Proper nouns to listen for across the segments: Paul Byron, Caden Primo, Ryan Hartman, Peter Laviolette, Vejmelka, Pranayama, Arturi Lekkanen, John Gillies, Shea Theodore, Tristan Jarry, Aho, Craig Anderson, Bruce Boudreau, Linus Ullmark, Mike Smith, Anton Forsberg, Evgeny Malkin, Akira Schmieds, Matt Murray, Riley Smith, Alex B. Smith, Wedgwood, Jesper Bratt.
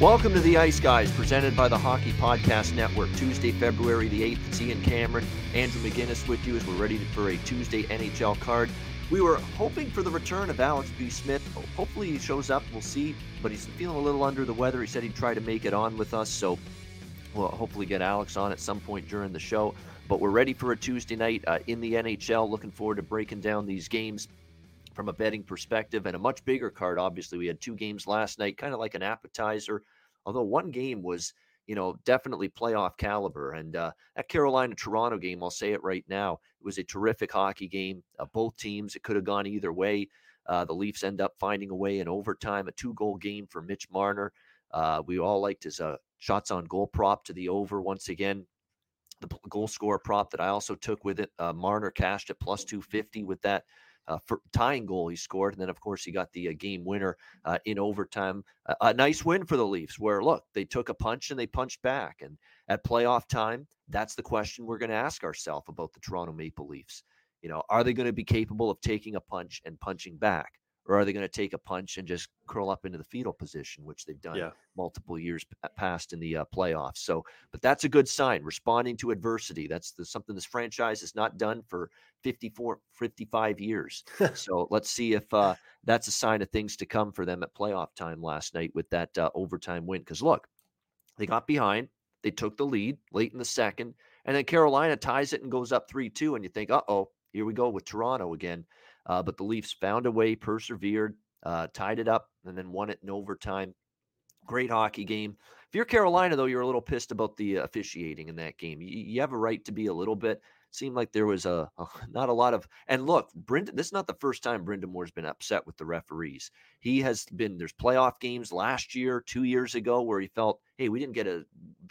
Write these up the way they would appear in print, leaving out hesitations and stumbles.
Welcome to the Ice Guys, presented by the Hockey Podcast Network. Tuesday, February the 8th, it's Ian Cameron, Andrew McGinnis with you as we're ready for a Tuesday NHL card. We were hoping for the return of Alex B. Smith. Hopefully he shows up. We'll see. But he's feeling a little under the weather. He said he'd try to make it on with us. So we'll hopefully get Alex on at some point during the show. But we're ready for a Tuesday night in the NHL. Looking forward to breaking down these games from a betting perspective and a much bigger card. Obviously, we had two games last night, kind of like an appetizer. Although one game was, you know, definitely playoff caliber. And that Carolina-Toronto game, I'll say it right now, it was a terrific hockey game. Both teams, it could have gone either way. The Leafs end up finding a way in overtime, a two-goal game for Mitch Marner. We all liked his shots on goal prop to the over once again. The goal scorer prop that I also took with it, Marner cashed at plus 250 with that tying goal he scored. And then, of course, he got the game winner in overtime. A nice win for the Leafs where, look, they took a punch and they punched back. And at playoff time, that's the question we're going to ask ourselves about the Toronto Maple Leafs. You know, are they going to be capable of taking a punch and punching back? Or are they going to take a punch and just curl up into the fetal position, which they've done multiple years past in the playoffs? So, but that's a good sign, responding to adversity. That's something this franchise has not done for 55 years. So let's see if that's a sign of things to come for them at playoff time last night with that overtime win. Because look, they got behind, they took the lead late in the second, and then Carolina ties it and goes up 3-2. And you think, uh-oh, here we go with Toronto again. But the Leafs found a way, persevered, tied it up, and then won it in overtime. Great hockey game. If you're Carolina, though, you're a little pissed about the officiating in that game. You have a right to be a little bit. Seemed like there was not a lot of – and look, this is not the first time Brenda Moore's been upset with the referees. He has been – there's playoff games last year, 2 years ago, where he felt, hey, we didn't get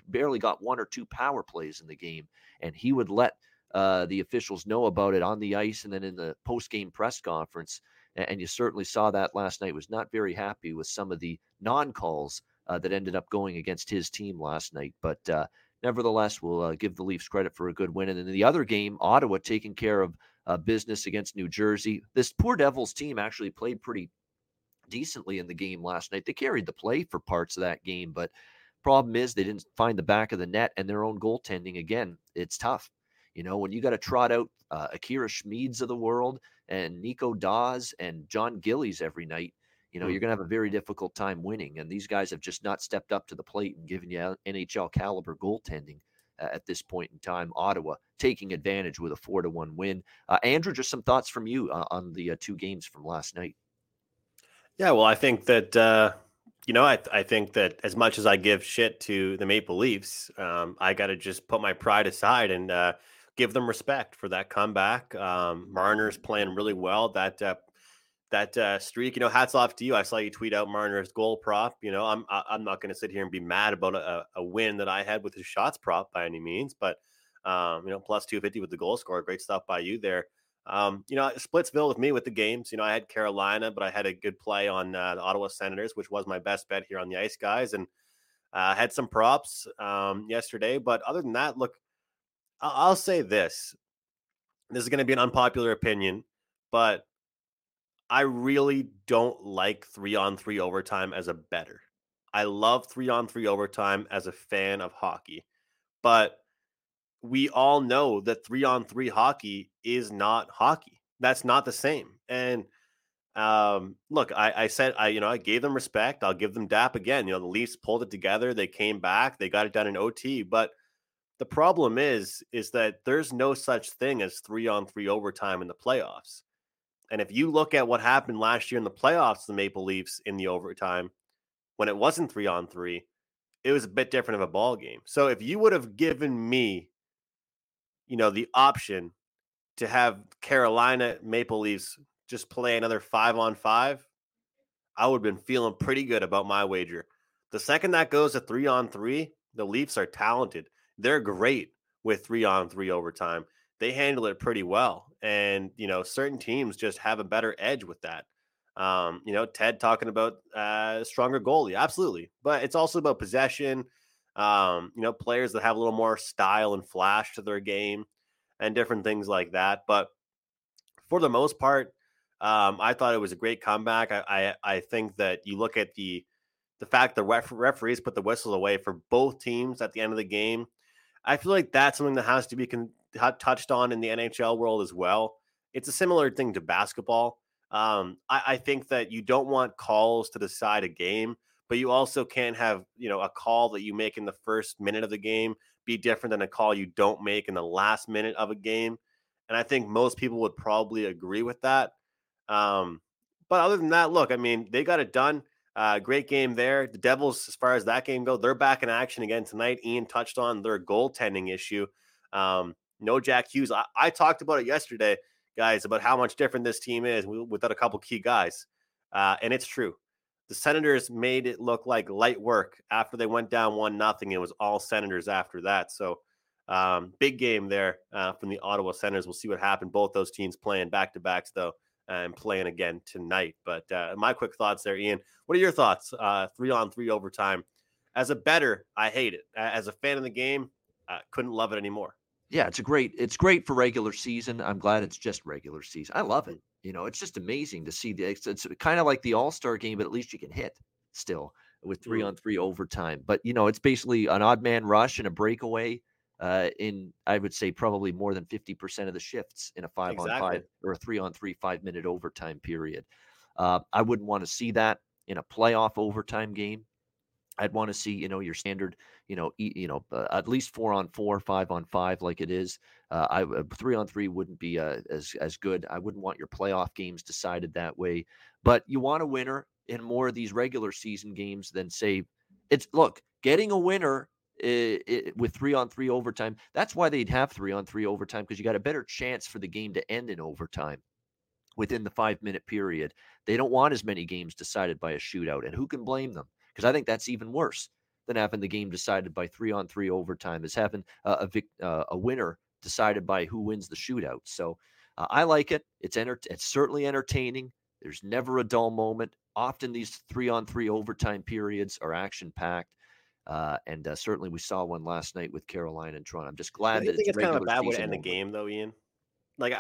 barely got one or two power plays in the game, and he would let – the officials know about it on the ice and then in the post-game press conference. And you certainly saw that last night. Was not very happy with some of the non-calls that ended up going against his team last night. But nevertheless, we'll give the Leafs credit for a good win. And then the other game, Ottawa taking care of business against New Jersey. This poor Devils team actually played pretty decently in the game last night. They carried the play for parts of that game, but problem is they didn't find the back of the net and their own goaltending. Again, it's tough. You know, when you got to trot out Akira Schmieds of the world and Nico Dawes and John Gillies every night, you know, you're going to have a very difficult time winning. And these guys have just not stepped up to the plate and given you NHL caliber goaltending at this point in time. Ottawa taking advantage with a 4-1 win. Andrew, just some thoughts from you on the two games from last night. Yeah, well, I think that, you know, I think that as much as I give shit to the Maple Leafs, I got to just put my pride aside and, give them respect for that comeback. Marner's playing really well. That streak, you know, hats off to you. I saw you tweet out Marner's goal prop. You know, I'm not going to sit here and be mad about a win that I had with his shots prop by any means, but you know, plus 250 with the goal scorer. Great stuff by you there. You know, Splitsville with me with the games. You know, I had Carolina, but I had a good play on the Ottawa Senators, which was my best bet here on the Ice Guys, and had some props yesterday. But other than that, look. I'll say this. This is going to be an unpopular opinion, but I really don't like 3-on-3 overtime as a bettor. I love 3-on-3 overtime as a fan of hockey, but we all know that 3-on-3 hockey is not hockey. That's not the same. And Look, I said, I gave them respect. I'll give them DAP again. The Leafs pulled it together. They came back. They got it done in OT. But the problem is that there's no such thing as 3-on-3 overtime in the playoffs. And if you look at what happened last year in the playoffs, the Maple Leafs in the overtime, when it wasn't 3-on-3, it was a bit different of a ball game. So if you would have given me, the option to have Carolina Maple Leafs just play another 5-on-5, I would have been feeling pretty good about my wager. The second that goes to 3-on-3, the Leafs are talented. They're great with 3-on-3 overtime. They handle it pretty well. And, certain teams just have a better edge with that. Ted talking about stronger goalie. Absolutely. But it's also about possession, players that have a little more style and flash to their game and different things like that. But for the most part, I thought it was a great comeback. I think that you look at the fact the referees put the whistle away for both teams at the end of the game. I feel like that's something that has to be touched on in the NHL world as well. It's a similar thing to basketball. I think that you don't want calls to decide a game, but you also can't have, a call that you make in the first minute of the game be different than a call you don't make in the last minute of a game. And I think most people would probably agree with that. But other than that, look, they got it done. Great game there. The Devils, as far as that game go, they're back in action again tonight. Ian touched on their goaltending issue. No Jack Hughes. I talked about it yesterday, guys, about how much different this team is without a couple key guys. And it's true. The Senators made it look like light work after they went down 1-0. It was all Senators after that. So big game there from the Ottawa Senators. We'll see what happened. Both those teams playing back-to-backs, though, and playing again tonight. But my quick thoughts there, Ian. What are your thoughts? 3-on-3 overtime. As a bettor, I hate it. As a fan of the game, couldn't love it anymore. Yeah, it's great for regular season. I'm glad it's just regular season. I love it. It's just amazing to see. It's kind of like the All-Star game, but at least you can hit still with 3-on-3 overtime. But, it's basically an odd man rush and a breakaway in, I would say, probably more than 50% of the shifts in a 5-on-5 or a 3-on-3 5-minute overtime period. I wouldn't want to see that in a playoff overtime game. I'd want to see, your standard, at least 4-on-4, 5-on-5 like it is. 3-on-3 wouldn't be as good. I wouldn't want your playoff games decided that way. But you want a winner in more of these regular season games than, say, getting a winner with 3-on-3 overtime. That's why they'd have 3-on-3 overtime, because you got a better chance for the game to end in overtime within the 5-minute period. They don't want as many games decided by a shootout, and who can blame them? Because I think that's even worse than having the game decided by 3-on-3 overtime, is having a winner decided by who wins the shootout. So I like it. It's certainly entertaining. There's never a dull moment. Often these 3-on-3 overtime periods are action-packed. And certainly we saw one last night with Carolina and Toronto. I'm just glad that it's kind of a bad way to end the game, though, Ian. Like,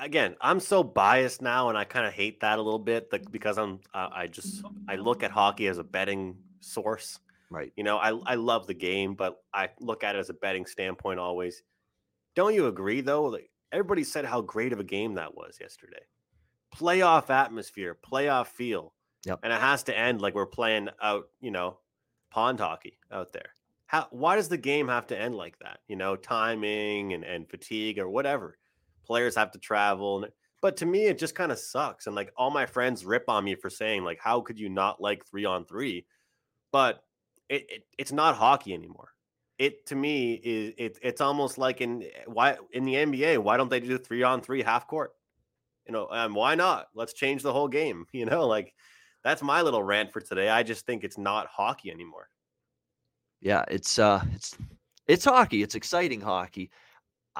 again, I'm so biased now, and I kind of hate that a little bit, because I look at hockey as a betting source. Right. I love the game, but I look at it as a betting standpoint always. Don't you agree, though? Like, everybody said how great of a game that was yesterday. Playoff atmosphere, playoff feel. Yep. And it has to end like we're playing out, pond hockey out there. Why does the game have to end like that? Timing and fatigue or whatever. Players have to travel. But to me, it just kind of sucks. And all my friends rip on me for saying, how could you not like 3-on-3? But it's not hockey anymore. It, to me, is it's almost like in the NBA, why don't they do 3-on-3 half court? Why not? Let's change the whole game. That's my little rant for today. I just think it's not hockey anymore. Yeah, it's hockey. It's exciting hockey.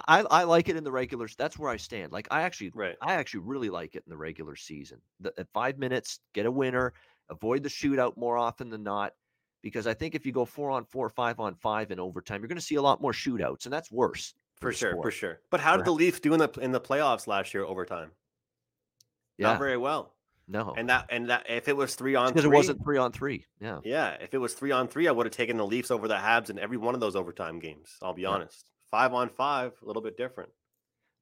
I like it in the regular. That's where I stand. I actually really like it in the regular season. At 5 minutes, get a winner, avoid the shootout more often than not, because I think if you go 4-on-4, 5-on-5 in overtime, you're going to see a lot more shootouts, and that's worse for sure. But how did the Leafs do in the playoffs last year overtime? Yeah. Not very well. No, and that if it was 3-on-3, because it wasn't 3-on-3. Yeah. If it was 3-on-3, I would have taken the Leafs over the Habs in every one of those overtime games. I'll be honest. 5-on-5, a little bit different.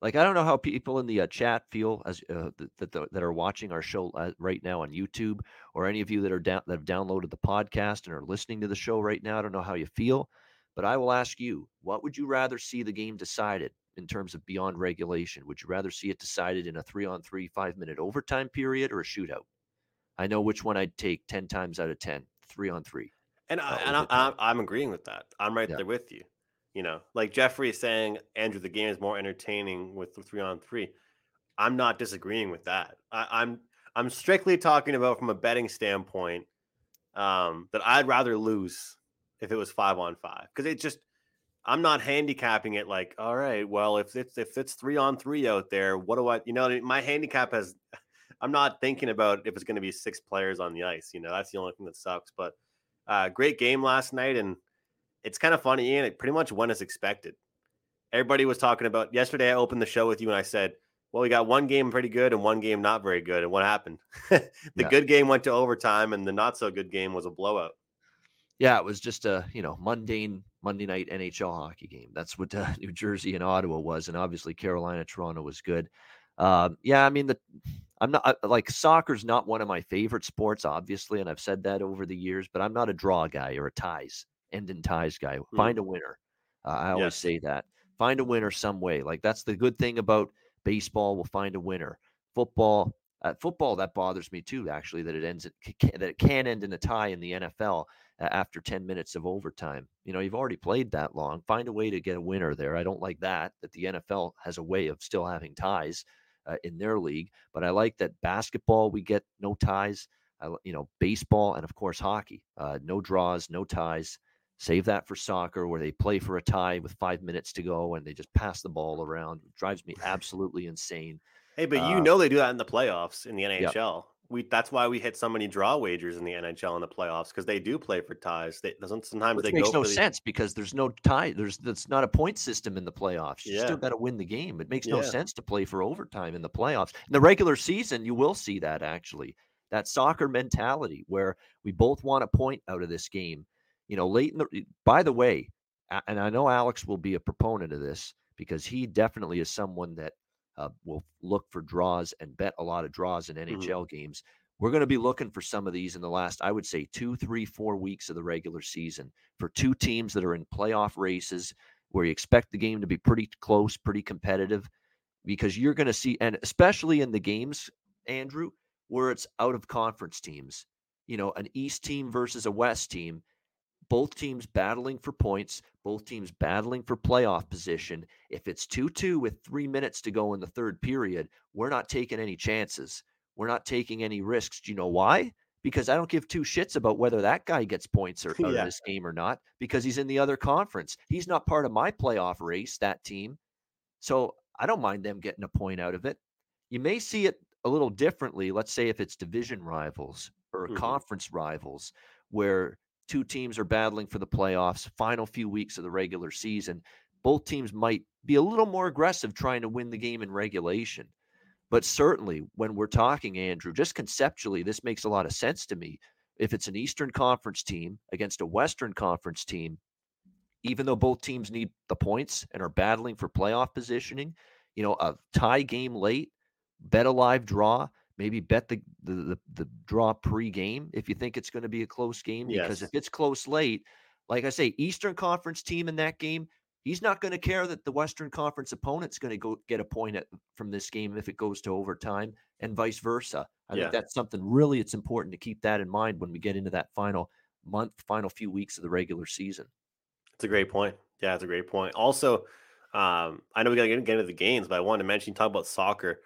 Like, I don't know how people in the chat feel as that are watching our show right now on YouTube, or any of you that are that have downloaded the podcast and are listening to the show right now. I don't know how you feel, but I will ask you, what would you rather see the game decided in terms of beyond regulation? Would you rather see it decided in a 3-on-3, 5-minute overtime period, or a shootout? I know which one I'd take 10 times out of 10, 3-on-3. And I'm agreeing with that. I'm right there with you. You know, like Jeffrey is saying, Andrew, the game is more entertaining with 3-on-3. I'm not disagreeing with that. I'm strictly talking about from a betting standpoint that I'd rather lose if it was 5-on-5, because it just, I'm not handicapping it like, all right, well, if it's 3-on-3 out there, what do I, you know, my handicap has, I'm not thinking about if it's going to be 6 players on the ice. You know, that's the only thing that sucks. But great game last night, and it's kind of funny, Ian. It pretty much went as expected. Everybody was talking about yesterday. I opened the show with you and I said, well, we got one game pretty good and one game not very good. And what happened? Good game went to overtime, and the not so good game was a blowout. Yeah, it was just a, you know, mundane Monday night NHL hockey game. That's what New Jersey and Ottawa was. And obviously Carolina, Toronto was good. Yeah, I mean, soccer's not one of my favorite sports, obviously. And I've said that over the years, but I'm not a draw guy or a ties. End in ties guy. Find a winner. I always say that. Find a winner some way. Like, that's the good thing about baseball. We'll find a winner. Football, that bothers me too, actually, that it can end in a tie in the NFL after 10 minutes of overtime. You know, you've already played that long. Find a way to get a winner there. I don't like that the NFL has a way of still having ties in their league, but I like that basketball, we get no ties, baseball, and of course hockey, no draws, no ties. Save that for soccer, where they play for a tie with 5 minutes to go and they just pass the ball around. It drives me absolutely insane. Hey, but they do that in the playoffs in the NHL. Yep. That's why we hit so many draw wagers in the NHL in the playoffs, because they do play for ties. Which makes no sense because there's no tie. That's not a point system in the playoffs. You still got to win the game. It makes no sense to play for overtime in the playoffs. In the regular season, you will see that, actually. That soccer mentality where we both want a point out of this game. You know, by the way, and I know Alex will be a proponent of this because he definitely is someone that will look for draws and bet a lot of draws in NHL games. We're going to be looking for some of these in the last, I would say, 2, 3, 4 weeks of the regular season for two teams that are in playoff races where you expect the game to be pretty close, pretty competitive, because you're going to see, and especially in the games, Andrew, where it's out of conference teams, you know, an East team versus a West team. Both teams battling for points, both teams battling for playoff position. If it's 2-2 with 3 minutes to go in the third period, we're not taking any chances. We're not taking any risks. Do you know why? Because I don't give two shits about whether that guy gets points out of this game or not, because he's in the other conference. He's not part of my playoff race, that team. So I don't mind them getting a point out of it. You may see it a little differently. Let's say if it's division rivals or conference rivals, where two teams are battling for the playoffs, final few weeks of the regular season. Both teams might be a little more aggressive trying to win the game in regulation. But certainly when we're talking, Andrew, just conceptually, this makes a lot of sense to me. If it's an Eastern Conference team against a Western Conference team, even though both teams need the points and are battling for playoff positioning, you know, a tie game late, bet a live draw, maybe bet the draw pre-game if you think it's going to be a close game. Because if it's close late, like I say, Eastern Conference team in that game, he's not going to care that the Western Conference opponent's going to go get a point from this game if it goes to overtime, and vice versa. I think that's something really, it's important to keep that in mind when we get into that final few weeks of the regular season. That's a great point. Yeah, it's a great point. Also, I know we got to get into the games, but I wanted to mention, talk about soccer.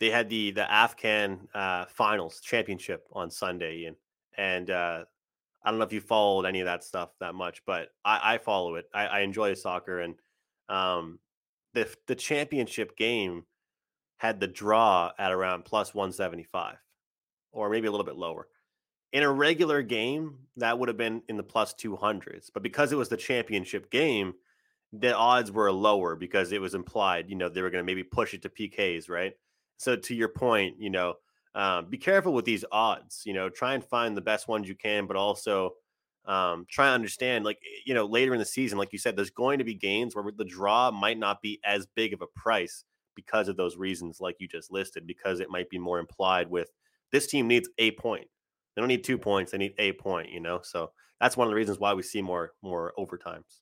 They had the Afghan finals championship on Sunday, Ian. And I don't know if you followed any of that stuff that much, but I follow it. I enjoy soccer, and the championship game had the draw at around plus 175, or maybe a little bit lower. In a regular game, that would have been in the plus 200s, but because it was the championship game, the odds were lower because it was implied, you know, they were going to maybe push it to PKs, right? So to your point, you know, be careful with these odds, you know, try and find the best ones you can, but also Try to understand, like, you know, later in the season, like you said, there's going to be games where the draw might not be as big of a price because of those reasons, like you just listed, because it might be more implied with this team needs a point. They don't need 2 points. They need a point, you know? So that's one of the reasons why we see more overtimes.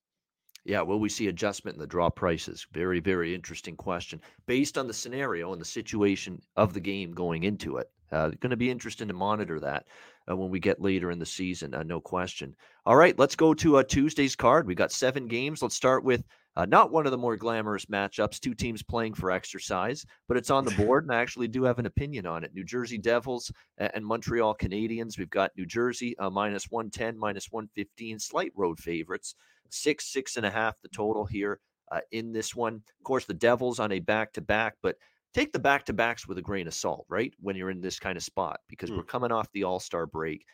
Yeah, will we see adjustment in the draw prices? Very, very interesting question. Based on the scenario and the situation of the game going into it, going to be interesting to monitor that when we get later in the season, no question. All right, let's go to Tuesday's card. We got 7 games. Let's start with not one of the more glamorous matchups, two teams playing for exercise, but it's on the board, and I actually do have an opinion on it. New Jersey Devils and Montreal Canadiens. We've got New Jersey minus 110, minus 115, slight road favorites. 6.5 the total here in this one. Of course, the Devils on a back-to-back, but take the back-to-backs with a grain of salt, right, when you're in this kind of spot, because we're coming off the All-Star break.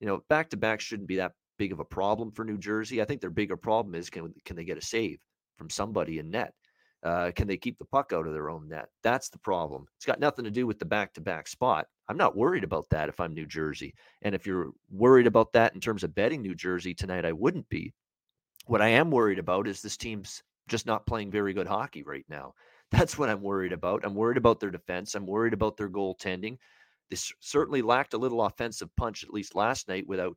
You know, back-to-backs shouldn't be that big of a problem for New Jersey. I think their bigger problem is can they get a save from somebody in net? Can they keep the puck out of their own net? That's the problem. It's got nothing to do with the back-to-back spot. I'm not worried about that if I'm New Jersey. And if you're worried about that in terms of betting New Jersey tonight, I wouldn't be. What I am worried about is this team's just not playing very good hockey right now. That's what I'm worried about. I'm worried about their defense. I'm worried about their goaltending. They certainly lacked a little offensive punch, at least last night, without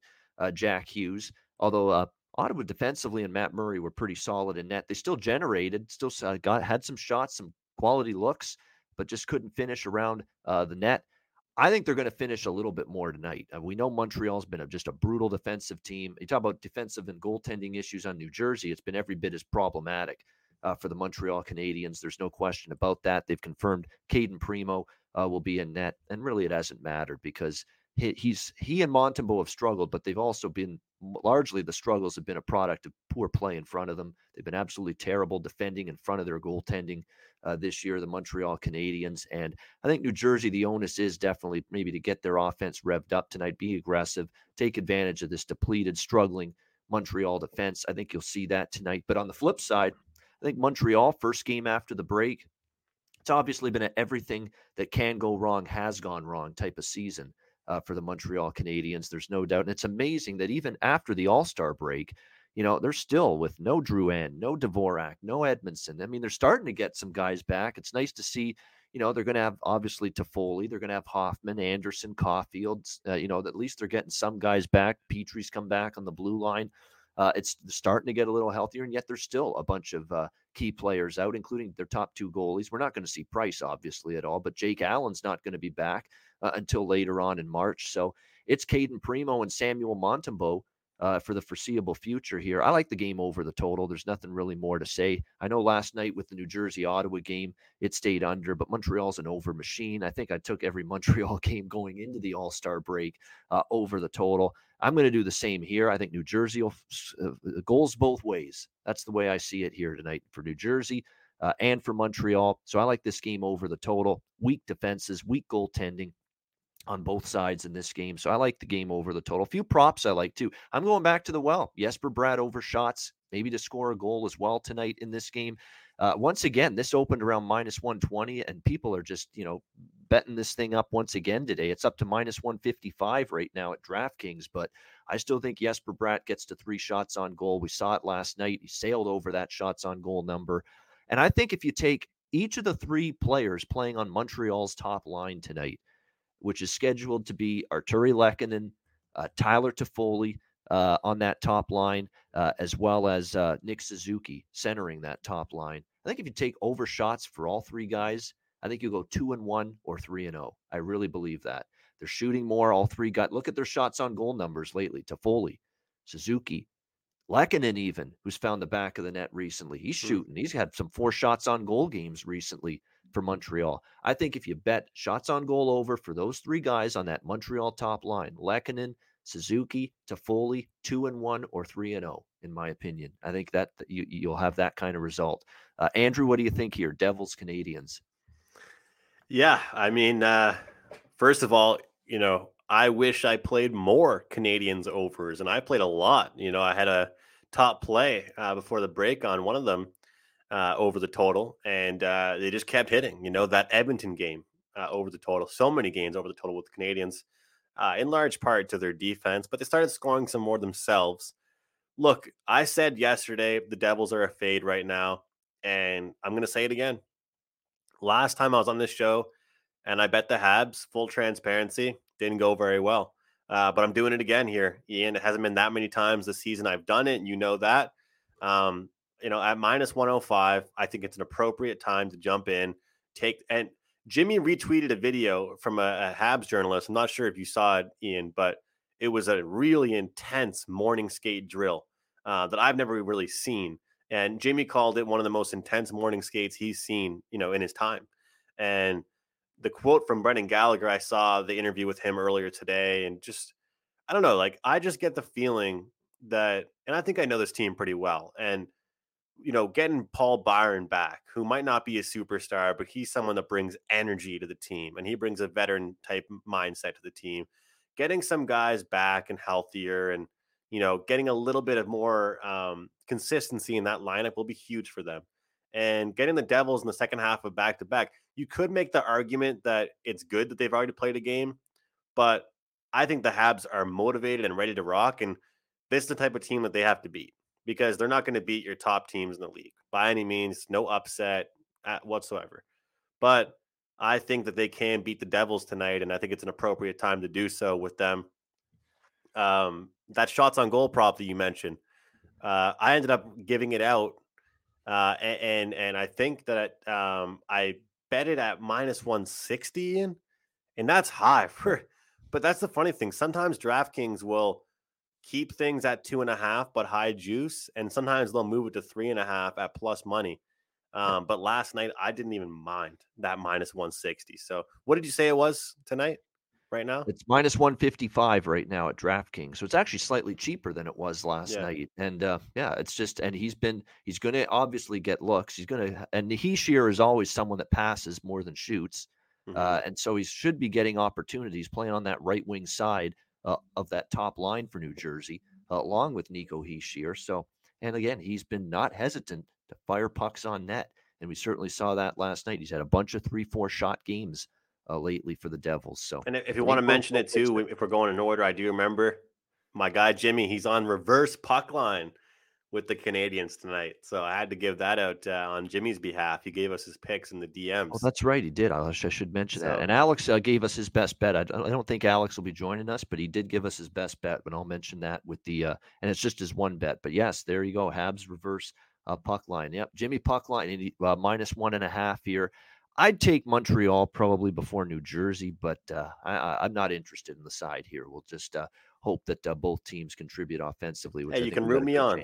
Jack Hughes. Although Ottawa defensively and Matt Murray were pretty solid in net. They still generated, still had some shots, some quality looks, but just couldn't finish around the net. I think they're going to finish a little bit more tonight. We know Montreal's been just a brutal defensive team. You talk about defensive and goaltending issues on New Jersey. It's been every bit as problematic for the Montreal Canadiens. There's no question about that. They've confirmed Caden Primo will be in net, and really it hasn't mattered because he and Montembeau have struggled, but they've also been largely the struggles have been a product of poor play in front of them. They've been absolutely terrible defending in front of their goaltending this year, the Montreal Canadiens. And I think New Jersey, the onus is definitely maybe to get their offense revved up tonight, be aggressive, take advantage of this depleted, struggling Montreal defense. I think you'll see that tonight. But on the flip side, I think Montreal, first game after the break, it's obviously been an everything that can go wrong has gone wrong type of season for the Montreal Canadiens. There's no doubt. And it's amazing that even after the All-Star break, you know, they're still with no Drouin, no Dvorak, no Edmondson. I mean, they're starting to get some guys back. It's nice to see, you know, they're going to have obviously Toffoli. They're going to have Hoffman, Anderson, Caulfield. You know, at least they're getting some guys back. Petrie's come back on the blue line. It's starting to get a little healthier, and yet there's still a bunch of key players out, including their top 2 goalies. We're not going to see Price, obviously, at all, but Jake Allen's not going to be back until later on in March. So it's Caden Primo and Samuel Montembeau for the foreseeable future here. I like the game over the total. There's nothing really more to say. I know last night with the New Jersey-Ottawa game, it stayed under, but Montreal's an over machine. I think I took every Montreal game going into the All-Star break over the total. I'm going to do the same here. I think New Jersey will goals both ways. That's the way I see it here tonight for New Jersey and for Montreal. So I like this game over the total. Weak defenses, weak goaltending on both sides in this game. So I like the game over the total. A few props I like too. I'm going back to the well. Jesper Bratt over shots, maybe to score a goal as well tonight in this game. Once again, this opened around minus 120 and people are just, you know, betting this thing up once again today. It's up to minus 155 right now at DraftKings, but I still think Jesper Bratt gets to 3 shots on goal. We saw it last night. He sailed over that shots on goal number. And I think if you take each of the 3 players playing on Montreal's top line tonight, which is scheduled to be Arturi Lekkanen, Tyler Toffoli on that top line, as well as Nick Suzuki centering that top line. I think if you take over shots for all 3 guys, I think you go 2-1 or 3-0. I really believe that. They're shooting more. All 3 got, look at their shots on goal numbers lately. Toffoli, Suzuki, Lekkanen even, who's found the back of the net recently. He's shooting. He's had some 4 shots on goal games recently for Montreal. I think if you bet shots on goal over for those 3 guys on that Montreal top line, Lekkanen, Suzuki, Toffoli, 2-1 or 3-0, in my opinion. I think that you'll have that kind of result. Andrew, what do you think here? Devils, Canadiens. Yeah, I mean, first of all, you know, I wish I played more Canadiens overs, and I played a lot. You know, I had a top play before the break on one of them over the total, and they just kept hitting, you know, that Edmonton game over the total. So many games over the total with the Canadiens. in large part to their defense, but they started scoring some more themselves. Look, I said yesterday the Devils are a fade right now, and I'm going to say it again. Last time I was on this show, and I bet the Habs, full transparency, didn't go very well. But I'm doing it again here, Ian. It hasn't been that many times this season I've done it, and you know that. At minus 105, I think it's an appropriate time to jump in. And Jimmy retweeted a video from a Habs journalist. I'm not sure if you saw it, Ian, but it was a really intense morning skate drill that I've never really seen. And Jimmy called it one of the most intense morning skates he's seen, in his time. And the quote from Brendan Gallagher, I saw the interview with him earlier today, and just, I don't know, I just get the feeling that, and I think I know this team pretty well. And, getting Paul Byron back, who might not be a superstar, but he's someone that brings energy to the team. And he brings a veteran type mindset to the team, getting some guys back and healthier and, getting a little bit of more consistency in that lineup will be huge for them. And getting the Devils in the second half of back-to-back, you could make the argument that it's good that they've already played a game, but I think the Habs are motivated and ready to rock, and this is the type of team that they have to beat because they're not going to beat your top teams in the league by any means, no upset whatsoever. But I think that they can beat the Devils tonight, and I think it's an appropriate time to do so with them. That shots on goal prop that you mentioned, I ended up giving it out. And I think that I bet it at minus 160, and that's high. But that's the funny thing. Sometimes DraftKings will keep things at 2.5, but high juice. And sometimes they'll move it to 3.5 at plus money. But last night, I didn't even mind that minus 160. So what did you say it was tonight? Right now it's minus 155 right now at DraftKings, so it's actually slightly cheaper than it was last night. And it's just, and he's going to obviously get looks. He's going to, and Nahi Shear is always someone that passes more than shoots, and so he should be getting opportunities playing on that right wing side of that top line for New Jersey, along with Nico Heeshear. So, and again, he's been not hesitant to fire pucks on net, and we certainly saw that last night. He's had a bunch of 3-4 shot games lately for the Devils. So, and if you want to mention it too, if we're going in order, I do remember my guy Jimmy. He's on reverse puck line with the Canadians tonight, so I had to give that out on Jimmy's behalf. He gave us his picks in the DMs. Oh, that's right, he did. I should mention that. And Alex gave us his best bet. I don't think Alex will be joining us, but he did give us his best bet. But I'll mention that with the and it's just his one bet. But yes, there you go. Habs reverse puck line. Yep, Jimmy puck line minus 1.5 here. I'd take Montreal probably before New Jersey, but I'm not interested in the side here. We'll just hope that both teams contribute offensively. Which hey, you can root me on.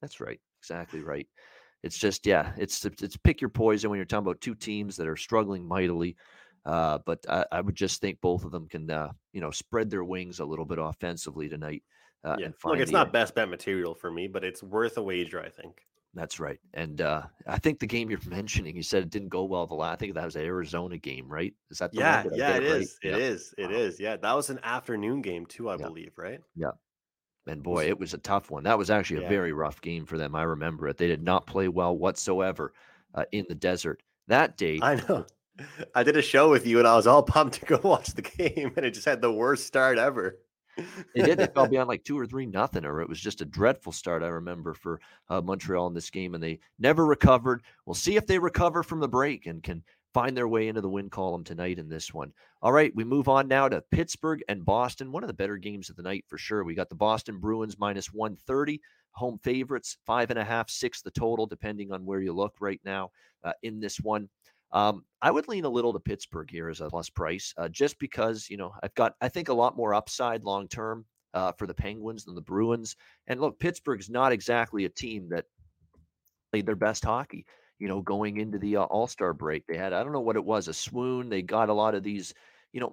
That's right. Exactly right. It's just, it's pick your poison when you're talking about two teams that are struggling mightily. But I would just think both of them can, spread their wings a little bit offensively tonight. And look, it's not best bet material for me, but it's worth a wager, I think. That's right. And I think the game you're mentioning, you said it didn't go well. I think that was the Arizona game, right? Is that the one? It is. Yeah, that was an afternoon game too, I believe, right? Yeah. And boy, it was a tough one. That was actually a very rough game for them. I remember it. They did not play well whatsoever in the desert that day. I know. I did a show with you and I was all pumped to go watch the game, and it just had the worst start ever. It did. They fell beyond like 2 or 3-0, or it was just a dreadful start. I remember for Montreal in this game, and they never recovered. We'll see if they recover from the break and can find their way into the win column tonight in this one. All right, we move on now to Pittsburgh and Boston. One of the better games of the night for sure. We got the Boston Bruins minus 130, home favorites, 5.5, 6 the total, depending on where you look right now in this one. I would lean a little to Pittsburgh here as a plus price, just because, I think a lot more upside long-term for the Penguins than the Bruins. And look, Pittsburgh's not exactly a team that played their best hockey, going into the All-Star break. They had, I don't know what it was, a swoon. They got a lot of these,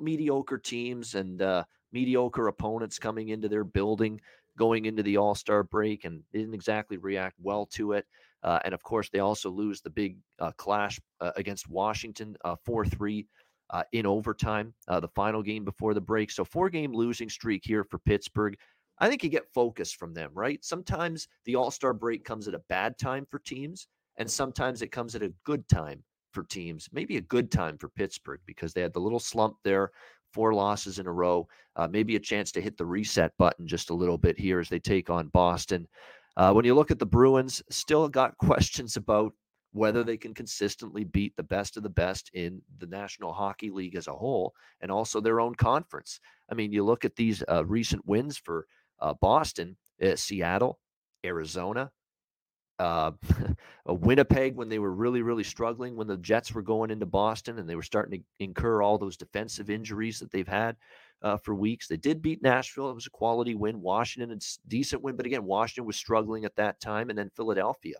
mediocre teams and mediocre opponents coming into their building, going into the All-Star break, and didn't exactly react well to it. And of course, they also lose the big clash against Washington 4-3 in overtime, the final game before the break. So 4-game losing streak here for Pittsburgh. I think you get focus from them, right? Sometimes the All-Star break comes at a bad time for teams, and sometimes it comes at a good time for teams, maybe a good time for Pittsburgh because they had the little slump there 4 losses in a row. Maybe a chance to hit the reset button just a little bit here as they take on Boston. When you look at the Bruins, still got questions about whether they can consistently beat the best of the best in the National Hockey League as a whole, and also their own conference. I mean, you look at these recent wins for Boston, Seattle, Arizona, Winnipeg, when they were really, really struggling, when the Jets were going into Boston and they were starting to incur all those defensive injuries that they've had for weeks. They did beat Nashville. It was a quality win. Washington, it's a decent win. But again, Washington was struggling at that time. And then Philadelphia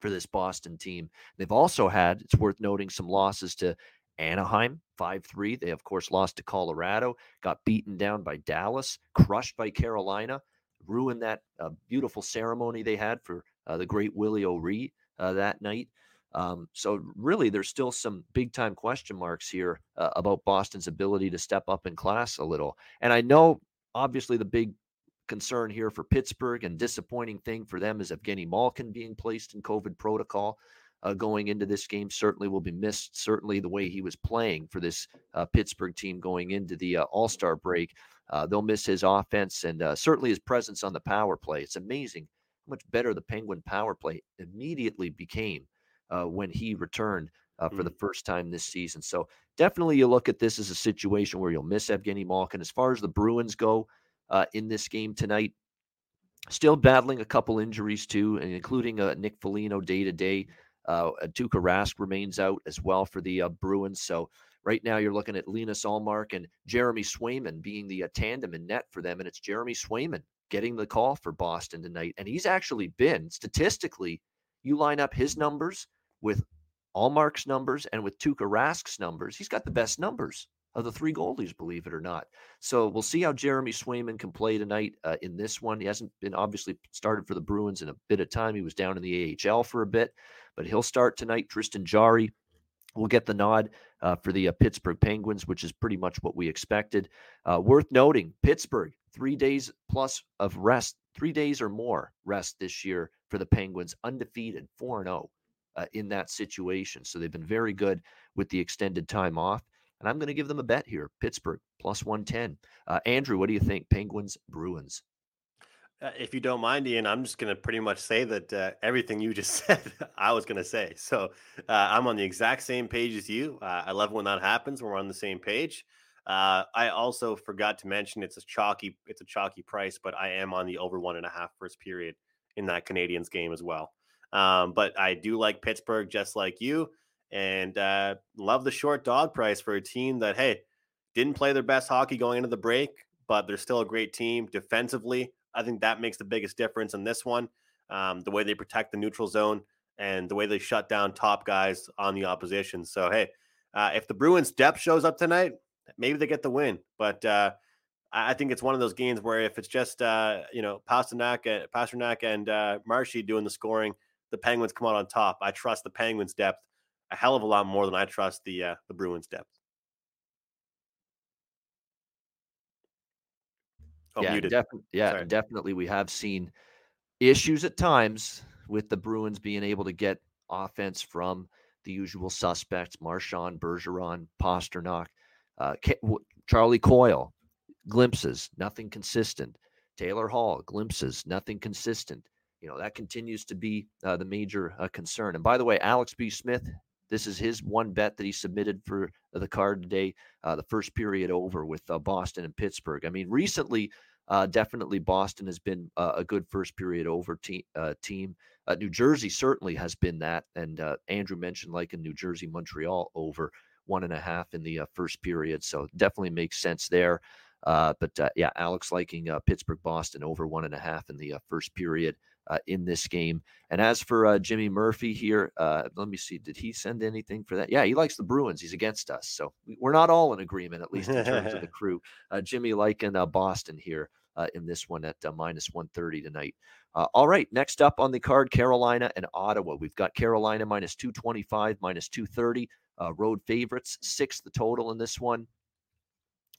for this Boston team. They've also had, it's worth noting, some losses to Anaheim, 5-3. They, of course, lost to Colorado, got beaten down by Dallas, crushed by Carolina, ruined that beautiful ceremony they had for the great Willie O'Ree that night. So really, there's still some big-time question marks here about Boston's ability to step up in class a little. And I know, obviously, the big concern here for Pittsburgh and disappointing thing for them is Evgeny Malkin being placed in COVID protocol going into this game. Certainly will be missed, certainly the way he was playing for this Pittsburgh team going into the All-Star break. They'll miss his offense and certainly his presence on the power play. It's amazing how much better the Penguin power play immediately became when he returned for the first time this season. So definitely you look at this as a situation where you'll miss Evgeny Malkin. As far as the Bruins go in this game tonight, still battling a couple injuries too, and including Nick Foligno day-to-day. Tuukka Rask remains out as well for the Bruins. So right now you're looking at Linus Ullmark and Jeremy Swayman being the tandem in net for them. And it's Jeremy Swayman getting the call for Boston tonight. And he's actually been, statistically, you line up his numbers with Allmark's numbers and with Tuukka Rask's numbers, he's got the best numbers of the 3 goalies, believe it or not. So we'll see how Jeremy Swayman can play tonight in this one. He hasn't been obviously started for the Bruins in a bit of time. He was down in the AHL for a bit, but he'll start tonight. Tristan Jarry will get the nod for the Pittsburgh Penguins, which is pretty much what we expected. Worth noting, Pittsburgh, 3 days plus of rest, 3 days or more rest this year for the Penguins, undefeated, 4-0 in that situation. So they've been very good with the extended time off. And I'm going to give them a bet here. Pittsburgh, plus 110. Andrew, what do you think? Penguins, Bruins. If you don't mind, Ian, I'm just going to pretty much say that everything you just said, I was going to say. So I'm on the exact same page as you. I love when that happens. We're on the same page. I also forgot to mention it's a chalky price, but I am on the over 1.5 first period in that Canadiens game as well. But I do like Pittsburgh, just like you. And love the short dog price for a team that, hey, didn't play their best hockey going into the break, but they're still a great team defensively. I think that makes the biggest difference in this one. The way they protect the neutral zone and the way they shut down top guys on the opposition. So, hey, if the Bruins depth shows up tonight, maybe they get the win. But I think it's one of those games where if it's just, Pasternak and Marshy doing the scoring, the Penguins come out on top. I trust the Penguins depth a hell of a lot more than I trust the Bruins depth. Oh, yeah, definitely. We have seen issues at times with the Bruins being able to get offense from the usual suspects, Marchand, Bergeron, Pasternak, Charlie Coyle, glimpses, nothing consistent. Taylor Hall, glimpses, nothing consistent. You know, that continues to be the major concern. And by the way, Alex B. Smith, this is his one bet that he submitted for the card today, the first period over with Boston and Pittsburgh. I mean, recently, definitely Boston has been a good first period over team. New Jersey certainly has been that. And Andrew mentioned, like in New Jersey, Montreal over 1.5 in the first period. So definitely makes sense there. But Alex liking Pittsburgh, Boston over 1.5 in the first period in this game. And as for Jimmy Murphy here, let me see, did he send anything for that? Yeah, he likes the Bruins. He's against us. So we're not all in agreement, at least in terms of the crew. Jimmy liking Boston here in this one at minus 130 tonight. All right, next up on the card, Carolina and Ottawa. We've got Carolina minus 225, minus 230. Road favorites, 6 the total in this one.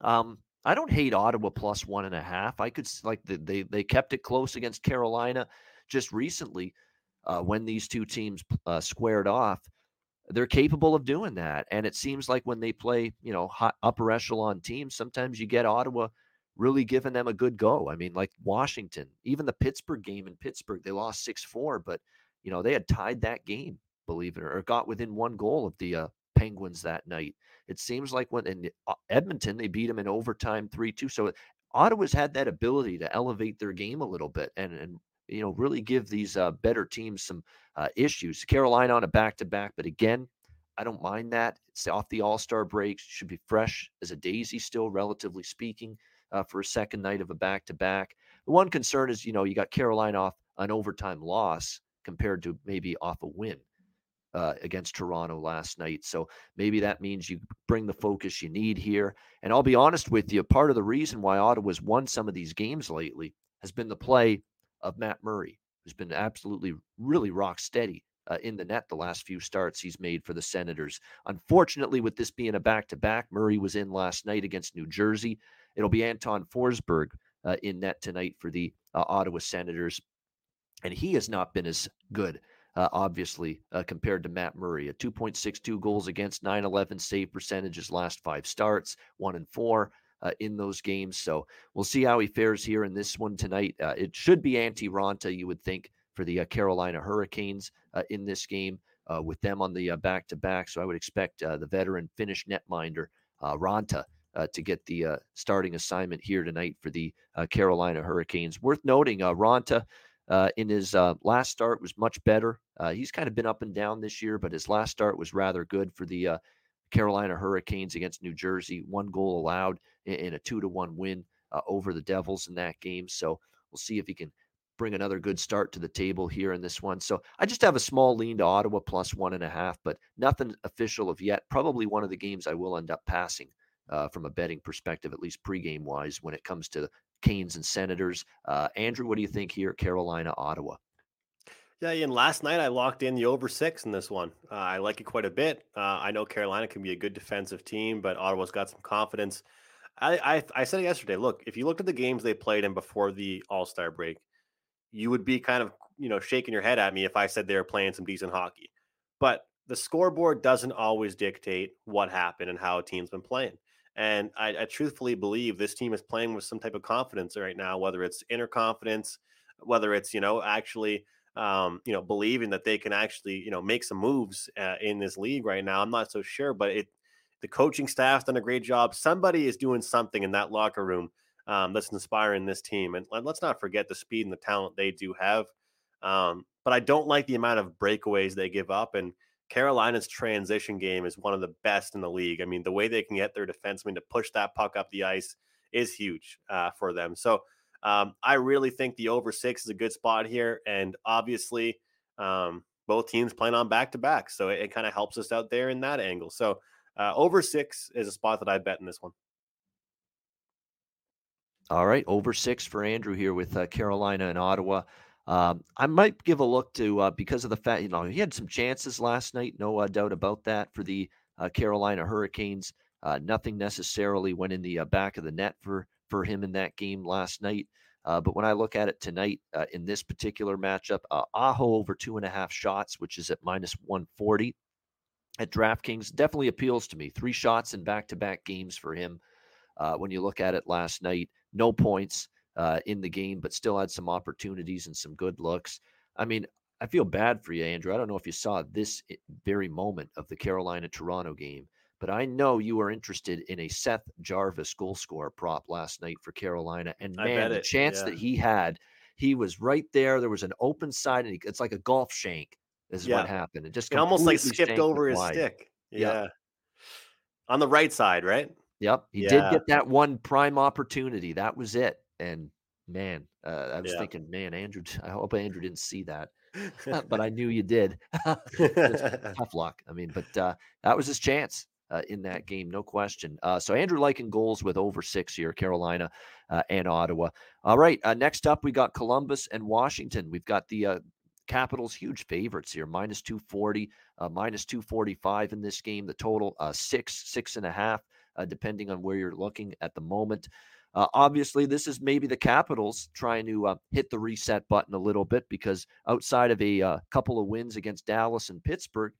I don't hate Ottawa plus 1.5. I could like they kept it close against Carolina just recently when these two teams squared off. they're capable of doing that. And it seems like when they play, you know, hot upper echelon teams, sometimes you get Ottawa really giving them a good go. I mean, like Washington, even the Pittsburgh game in Pittsburgh, they lost 6-4, but, you know, they had tied that game, believe it or got within one goal of the Penguins that night. It seems like when in Edmonton, they beat them in overtime 3-2. So Ottawa's had that ability to elevate their game a little bit and you know, really give these better teams some issues. Carolina on a back-to-back, but again, I don't mind that. It's off the All-Star break. Should be fresh as a daisy still, relatively speaking, for a second night of a back-to-back. The one concern is, you know, you got Carolina off an overtime loss compared to maybe off a win against Toronto last night. So maybe that means you bring the focus you need here. And I'll be honest with you, part of the reason why Ottawa's won some of these games lately has been the play of Matt Murray, who's been absolutely really rock steady in the net the last few starts he's made for the Senators. Unfortunately, with this being a back-to-back, Murray was in last night against New Jersey. It'll be Anton Forsberg in net tonight for the Ottawa Senators. And he has not been as good, obviously, compared to Matt Murray. A 2.62 goals against, 911 save percentages last five starts, 1-4. In those games. So we'll see how he fares here in this one tonight. It should be Antti Raanta, you would think, for the Carolina Hurricanes in this game with them on the back-to-back. So I would expect the veteran Finnish netminder Raanta to get the starting assignment here tonight for the Carolina Hurricanes. Worth noting, Raanta in his last start was much better. He's kind of been up and down this year, but his last start was rather good for the Carolina Hurricanes against New Jersey. One goal allowed in a 2-1 win over the Devils in that game. So we'll see if he can bring another good start to the table here in this one. So I just have a small lean to Ottawa +1.5, but nothing official of yet. Probably one of the games I will end up passing from a betting perspective, at least pregame wise, when it comes to the Canes and Senators. Andrew, what do you think here? Carolina, Ottawa. Yeah, Ian, last night I locked in the over 6 in this one. I like it quite a bit. I know Carolina can be a good defensive team, but Ottawa's got some confidence. I said it yesterday, look, if you looked at the games they played in before the All-Star break, you would be kind of, you know, shaking your head at me if I said they were playing some decent hockey. But the scoreboard doesn't always dictate what happened and how a team's been playing. And I truthfully believe this team is playing with some type of confidence right now, whether it's inner confidence, whether it's, you know, actually – believing that they can actually, you know, make some moves in this league right now. I'm not so sure, but the coaching staff's done a great job. Somebody is doing something in that locker room that's inspiring this team. And let's not forget the speed and the talent they do have. But I don't like the amount of breakaways they give up. And Carolina's transition game is one of the best in the league. I mean, the way they can get their defensemen to push that puck up the ice is huge for them. So, I really think the over 6 is a good spot here. And obviously, both teams playing on back-to-back. So it kind of helps us out there in that angle. So over 6 is a spot that I bet in this one. All right. Over 6 for Andrew here with Carolina and Ottawa. I might give a look to, because of the fact, you know, he had some chances last night. No doubt about that for the Carolina Hurricanes. Nothing necessarily went in the back of the net for him in that game last night. But when I look at it tonight in this particular matchup, Aho over 2.5 shots, which is at -140 at DraftKings, definitely appeals to me. 3 shots in back-to-back games for him. When you look at it last night, no points in the game, but still had some opportunities and some good looks. I mean, I feel bad for you, Andrew. I don't know if you saw this very moment of the Carolina-Toronto game, but I know you were interested in a Seth Jarvis goal scorer prop last night for Carolina. And man, the chance that he had, he was right there. There was an open side, and it's like a golf shank is what happened. It almost like skipped over his stick. Yeah. On the right side, right? Yep. He did get that one prime opportunity. That was it. And man, I was thinking, man, Andrew, I hope Andrew didn't see that. But I knew you did. Tough luck. I mean, but that was his chance. In that game, no question. So Andrew liking goals with over 6 here, Carolina and Ottawa. All right, next up we got Columbus and Washington. We've got the Capitals huge favorites here, -240, -245 in this game. The total 6.5, depending on where you're looking at the moment. Obviously, this is maybe the Capitals trying to hit the reset button a little bit because outside of a couple of wins against Dallas and Pittsburgh,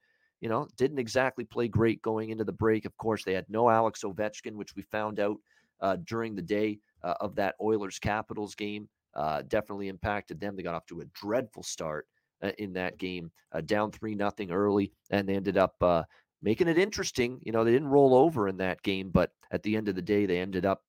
you know, didn't exactly play great going into the break. Of course, they had no Alex Ovechkin, which we found out during the day of that Oilers-Capitals game. Definitely impacted them. They got off to a dreadful start in that game, down 3-0 early, and they ended up making it interesting. You know, they didn't roll over in that game, but at the end of the day, they ended up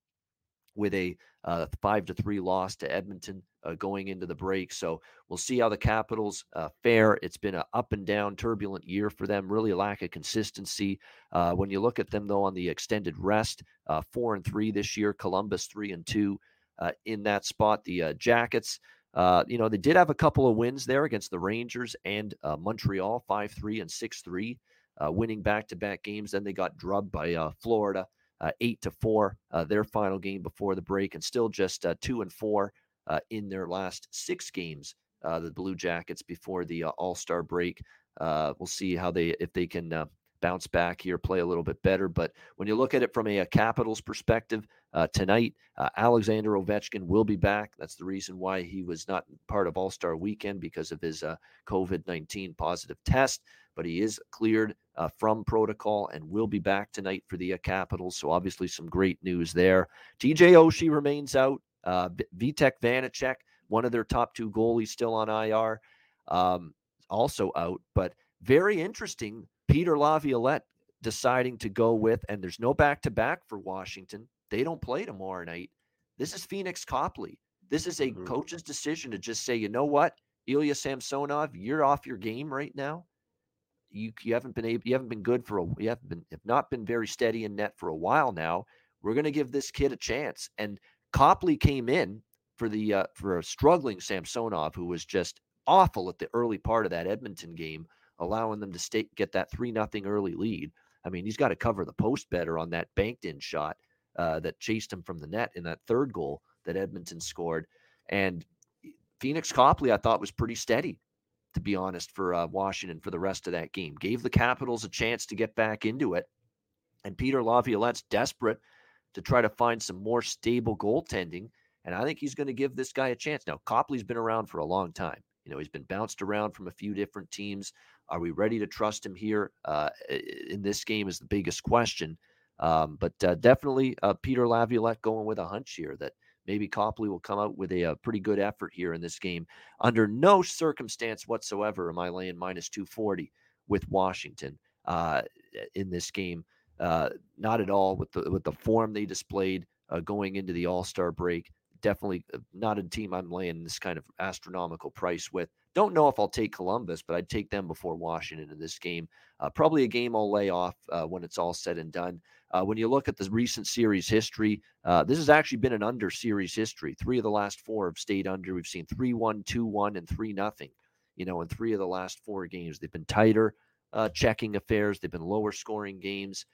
with a 5-3 loss to Edmonton going into the break. So we'll see how the Capitals fare. It's been an up and down, turbulent year for them, really a lack of consistency. When you look at them, though, on the extended rest, 4-3 this year, Columbus 3-2 in that spot. The Jackets, you know, they did have a couple of wins there against the Rangers and Montreal, 5-3 and 6-3, winning back-to-back games. Then they got drubbed by Florida, 8-4, their final game before the break, and still just 2-4 in their last 6 games, the Blue Jackets, before the All-Star break. We'll see how if they can bounce back here, play a little bit better. But when you look at it from a Capitals perspective, tonight, Alexander Ovechkin will be back. That's the reason why he was not part of All-Star Weekend, because of his COVID-19 positive test. But he is cleared from protocol and will be back tonight for the Capitals. So obviously some great news there. TJ Oshie remains out. Vitek Vanacek, one of their top 2 goalies, still on IR, also out. But very interesting, Peter Laviolette deciding to go with, and there's no back-to-back for Washington. They don't play tomorrow night. This is Phoenix Copley. This is a coach's decision to just say, you know what, Ilya Samsonov, you're off your game right now. You haven't been very steady in net for a while now. We're going to give this kid a chance. And Copley came in for the for a struggling Samsonov, who was just awful at the early part of that Edmonton game, allowing them to get that 3-0 early lead. I mean, he's got to cover the post better on that banked in shot that chased him from the net in that third goal that Edmonton scored. And Phoenix Copley, I thought, was pretty steady, to be honest, for Washington for the rest of that game. Gave the Capitals a chance to get back into it. And Peter Laviolette's desperate to try to find some more stable goaltending. And I think he's going to give this guy a chance. Now, Copley's been around for a long time. You know, he's been bounced around from a few different teams. Are we ready to trust him here in this game is the biggest question. But definitely Peter Laviolette going with a hunch here that maybe Copley will come out with a pretty good effort here in this game. Under no circumstance whatsoever am I laying -240 with Washington in this game. Not at all with the form they displayed going into the All-Star break. Definitely not a team I'm laying this kind of astronomical price with. Don't know if I'll take Columbus, but I'd take them before Washington in this game. Probably a game I'll lay off when it's all said and done. When you look at the recent series history, this has actually been an under series history. 3 of the last 4 have stayed under. We've seen 3-1, 2-1, and 3-0. You know, in 3 of the last 4 games, they've been tighter checking affairs. They've been lower scoring games,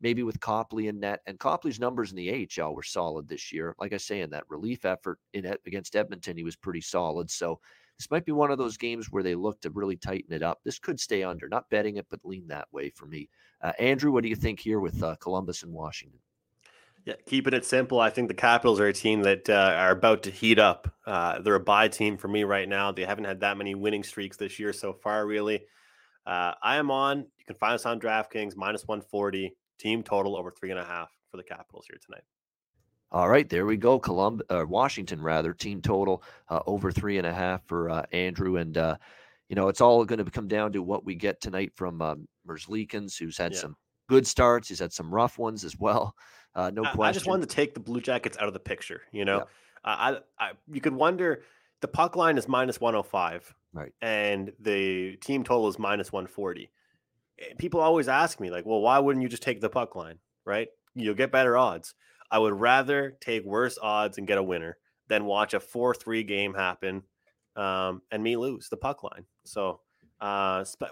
maybe with Copley in net. And Copley's numbers in the AHL were solid this year. Like I say, in that relief effort against Edmonton, he was pretty solid. So this might be one of those games where they look to really tighten it up. This could stay under. Not betting it, but lean that way for me. Andrew, what do you think here with Columbus and Washington? Yeah, keeping it simple, I think the Capitals are a team that are about to heat up. They're a bye team for me right now. They haven't had that many winning streaks this year so far, really. I am on. You can find us on DraftKings, -140. Team total over 3.5 for the Capitals here tonight. All right, there we go. Washington, rather, team total over 3.5 for Andrew. And, you know, it's all going to come down to what we get tonight from Merzlikins, who's had some good starts. He's had some rough ones as well. No question. I just wanted to take the Blue Jackets out of the picture, you know. Yeah. You could wonder, the puck line is -105. Right. And the team total is -140. People always ask me, like, well, why wouldn't you just take the puck line, right? You'll get better odds. I would rather take worse odds and get a winner than watch a 4-3 game happen and me lose the puck line. So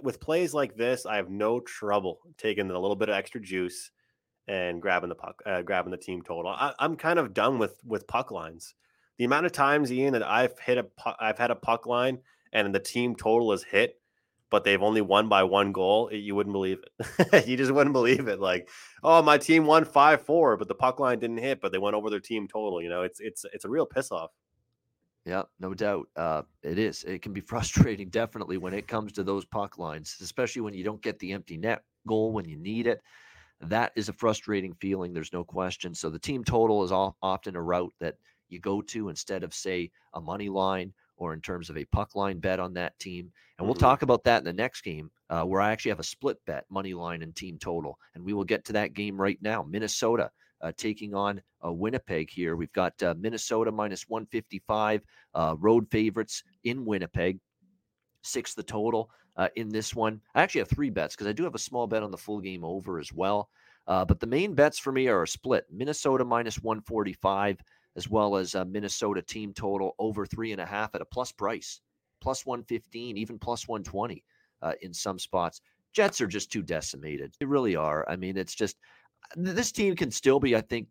with plays like this, I have no trouble taking a little bit of extra juice and grabbing the puck, grabbing the team total. I'm kind of done with puck lines. The amount of times, Ian, that I've had a puck line and the team total is hit, but they've only won by 1 goal. You wouldn't believe it. You just wouldn't believe it. Like, oh, my team won 5-4, but the puck line didn't hit, but they went over their team total. You know, it's a real piss off. Yeah, no doubt. It is. It can be frustrating, definitely, when it comes to those puck lines, especially when you don't get the empty net goal when you need it. That is a frustrating feeling. There's no question. So the team total is often a route that you go to instead of, say, a money line or in terms of a puck line bet on that team. And we'll talk about that in the next game where I actually have a split bet, money line and team total. And we will get to that game right now. Minnesota taking on Winnipeg here. We've got Minnesota minus 155, road favorites in Winnipeg. 6 the total in this one. I actually have 3 bets because I do have a small bet on the full game over as well. But the main bets for me are a split. Minnesota minus 145, as well as Minnesota team total over 3.5 at a plus price, plus 115, even plus 120 in some spots. Jets are just too decimated. They really are. I mean, it's just this team can still be, I think,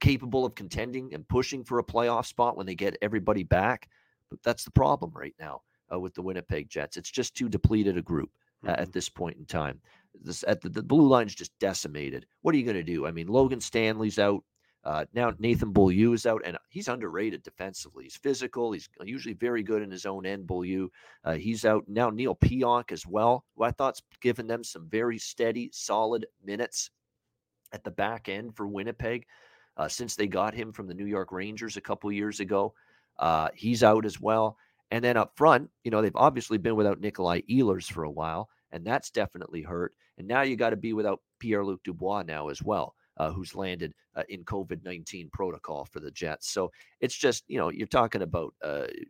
capable of contending and pushing for a playoff spot when they get everybody back. But that's the problem right now. With the Winnipeg Jets. It's just too depleted a group at this point in time. The blue line's just decimated. What are you going to do? I mean, Logan Stanley's out. Now Nathan Beaulieu is out, and he's underrated defensively. He's physical. He's usually very good in his own end, Beaulieu. He's out. Now Neil Pionk as well, who I thought's given them some very steady, solid minutes at the back end for Winnipeg since they got him from the New York Rangers a couple years ago. He's out as well. And then up front, you know, they've obviously been without Nikolai Ehlers for a while, and that's definitely hurt. And now you got to be without Pierre-Luc Dubois now as well, who's landed in COVID-19 protocol for the Jets. So it's just, you know, you're talking about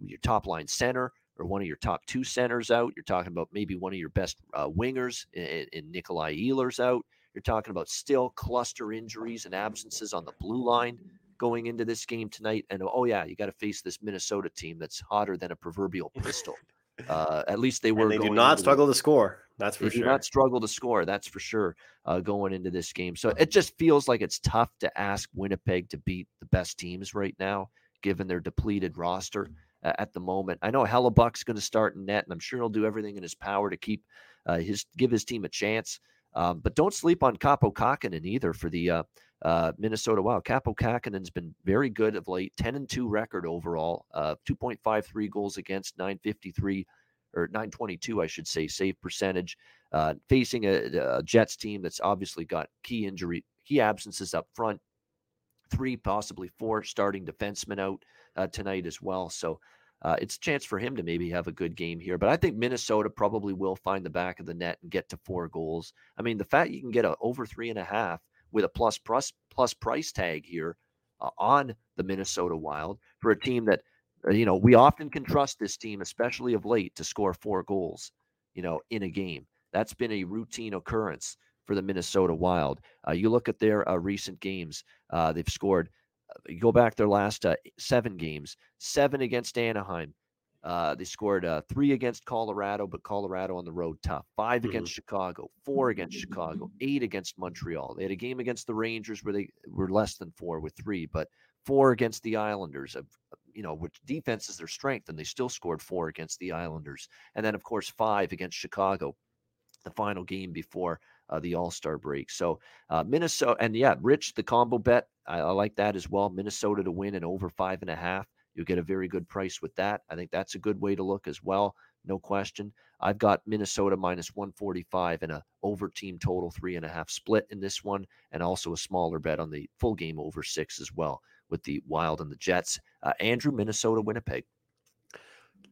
your top line center or one of your top 2 centers out. You're talking about maybe one of your best wingers in Nikolai Ehlers out. You're talking about still cluster injuries and absences on the blue line going into this game tonight. And oh yeah, you got to face this Minnesota team that's hotter than a proverbial pistol. At least they were. And they do not struggle to score. That's for sure. They do not struggle to score. That's for sure. Going into this game, so it just feels like it's tough to ask Winnipeg to beat the best teams right now, given their depleted roster at the moment. I know Hellebuck's going to start in net, and I'm sure he'll do everything in his power to keep give his team a chance. But don't sleep on Kaapo Kähkönen either for the Minnesota Wild. Kaapo Kähkönen's been very good of late, 10-2 record overall, 2.53 goals against, 953 or 922, I should say, save percentage, facing a Jets team that's obviously got key absences up front, 3, possibly 4 starting defensemen out tonight as well. So it's a chance for him to maybe have a good game here. But I think Minnesota probably will find the back of the net and get to 4 goals. I mean, the fact you can get over 3.5 with a plus price tag here on the Minnesota Wild for a team that, you know, we often can trust this team, especially of late, to score 4 goals, you know, in a game. That's been a routine occurrence for the Minnesota Wild. You look at their recent games, they've scored. You go back their last 7 games, 7 against Anaheim. They scored 3 against Colorado, but Colorado on the road tough. 5 against Chicago, 4 against Chicago, 8 against Montreal. They had a game against the Rangers where they were less than 4 with 3, but 4 against the Islanders, you know, which defense is their strength, and they still scored 4 against the Islanders. And then, of course, 5 against Chicago, the final game before the All-Star break. So Minnesota, and yeah, Rich, the combo bet, I like that as well. Minnesota to win and over 5.5. You'll get a very good price with that. I think that's a good way to look as well. No question. I've got Minnesota minus 145 and a over team total 3.5 split in this one. And also a smaller bet on the full game over 6 as well with the Wild and the Jets. Andrew, Minnesota, Winnipeg.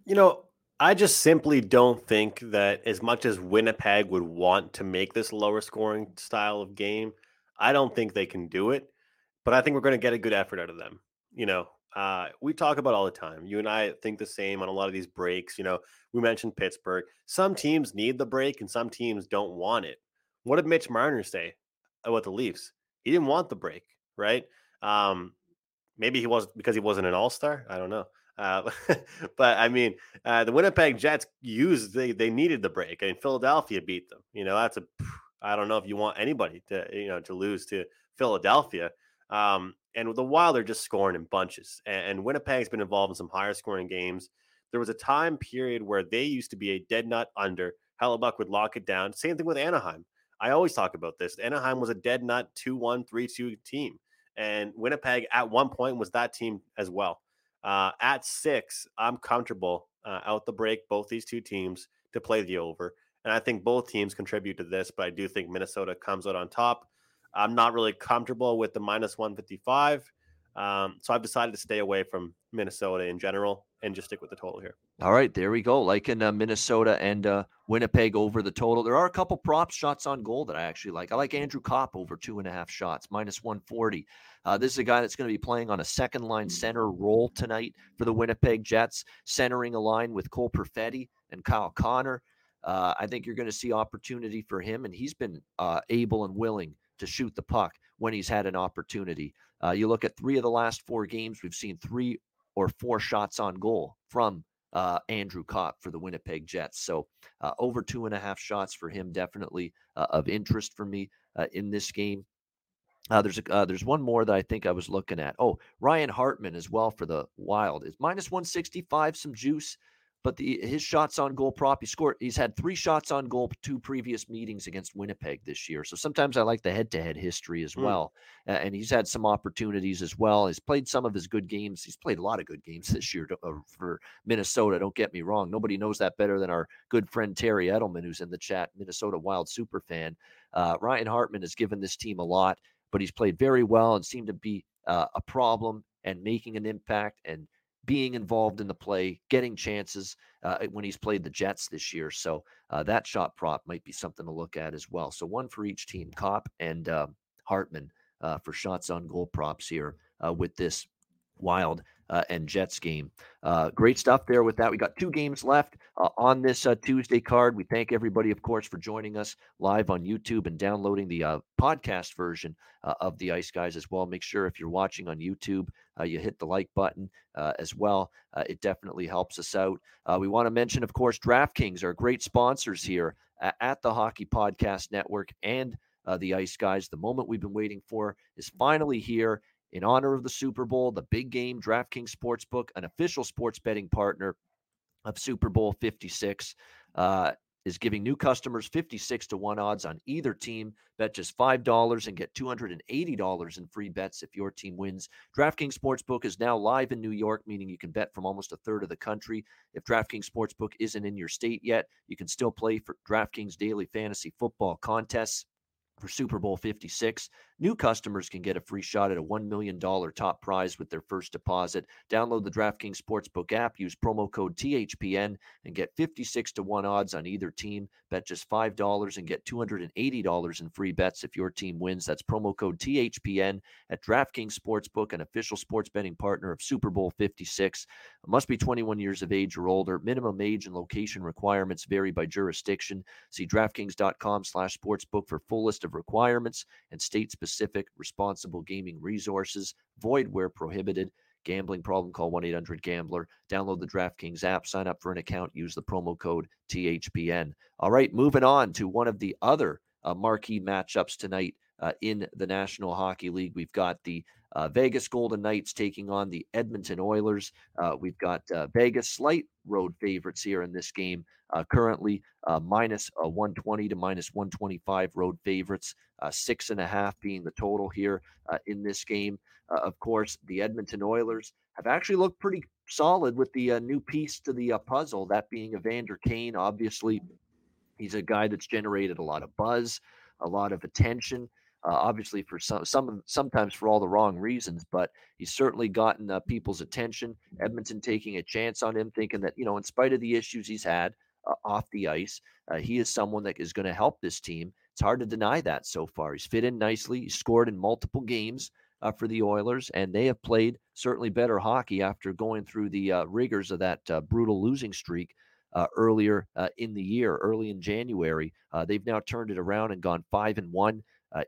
You know, I just simply don't think that as much as Winnipeg would want to make this lower scoring style of game, I don't think they can do it, but I think we're going to get a good effort out of them. You know, we talk about all the time. You and I think the same on a lot of these breaks. You know, we mentioned Pittsburgh. Some teams need the break and some teams don't want it. What did Mitch Marner say about the Leafs? He didn't want the break, right? Maybe he was because he wasn't an all-star. I don't know. But I mean, the Winnipeg Jets they needed the break, and Philadelphia beat them. You know, I don't know if you want anybody to lose to Philadelphia. And with the Wild, they're just scoring in bunches, and Winnipeg's been involved in some higher scoring games. There was a time period where they used to be a dead nut under. Hellebuck would lock it down. Same thing with Anaheim. I always talk about this. Anaheim was a dead nut 2-1, 3-2 team. And Winnipeg at one point was that team as well. At 6, I'm comfortable out the break, both these two teams to play the over. And I think both teams contribute to this, but I do think Minnesota comes out on top. I'm not really comfortable with the minus 155. So I've decided to stay away from Minnesota in general and just stick with the total here. All right, there we go. Like in Minnesota and Winnipeg over the total. There are a couple prop shots on goal that I actually like. I like Andrew Copp over 2.5 shots, minus 140. This is a guy that's going to be playing on a second-line center role tonight for the Winnipeg Jets, centering a line with Cole Perfetti and Kyle Connor. I think you're going to see opportunity for him, and he's been able and willing to shoot the puck when he's had an opportunity. You look at 3 of the last 4 games, we've seen 3 or 4 shots on goal from Andrew Copp for the Winnipeg Jets. So over 2.5 shots for him, definitely of interest for me in this game. There's one more that I think I was looking at. Oh, Ryan Hartman as well for the Wild is minus 165, some juice. But his shots on goal prop, he's had 3 shots on goal, 2 previous meetings against Winnipeg this year. So sometimes I like the head-to-head history as well. And he's had some opportunities as well. He's played some of his good games. He's played a lot of good games this year for Minnesota. Don't get me wrong. Nobody knows that better than our good friend Terry Edelman, who's in the chat, Minnesota Wild superfan. Ryan Hartman has given this team a lot, but he's played very well and seemed to be a problem and making an impact and being involved in the play, getting chances when he's played the Jets this year. So that shot prop might be something to look at as well. So one for each team, Copp and Hartman for shots on goal props here with this Wild and Jets game. Great stuff there with that. We got 2 games left on this Tuesday card. We thank everybody, of course, for joining us live on YouTube and downloading the podcast version of the Ice Guys as well. Make sure if you're watching on YouTube, you hit the like button as well. It definitely helps us out. We want to mention, of course, DraftKings are great sponsors here at the Hockey Podcast Network and the Ice Guys. The moment we've been waiting for is finally here. In honor of the Super Bowl, the big game, DraftKings Sportsbook, an official sports betting partner of Super Bowl 56, is giving new customers 56-1 odds on either team. Bet just $5 and get $280 in free bets if your team wins. DraftKings Sportsbook is now live in New York, meaning you can bet from almost a third of the country. If DraftKings Sportsbook isn't in your state yet, you can still play for DraftKings Daily Fantasy Football Contests. For Super Bowl 56, new customers can get a free shot at a $1 million top prize with their first deposit. Download the DraftKings Sportsbook app, use promo code THPN, and get 56-1 odds on either team. Bet just $5 and get $280 in free bets if your team wins. That's promo code THPN at DraftKings Sportsbook, an official sports betting partner of Super Bowl 56. Must be 21 years of age or older. Minimum age and location requirements vary by jurisdiction. See DraftKings.com/sportsbook for full list of requirements and state-specific responsible gaming resources. Void where prohibited. Gambling problem, call 1-800-GAMBLER. Download the DraftKings app, sign up for an account, use the promo code THPN. All right, moving on to one of the other marquee matchups tonight in the National Hockey League. We've got the Vegas Golden Knights taking on the Edmonton Oilers. We've got Vegas slight road favorites here in this game, currently minus 120 to minus 125 road favorites, 6.5 being the total here in this game. Of course, the Edmonton Oilers have actually looked pretty solid with the new piece to the puzzle, that being Evander Kane. Obviously, he's a guy that's generated a lot of buzz, a lot of attention. Obviously, for sometimes for all the wrong reasons, but he's certainly gotten people's attention. Edmonton taking a chance on him, thinking that, in spite of the issues he's had off the ice, he is someone that is going to help this team. It's hard to deny that so far. He's fit in nicely. He's scored in multiple games for the Oilers, and they have played certainly better hockey after going through the rigors of that brutal losing streak earlier in the year, early in January. They've now turned it around and gone 5-1.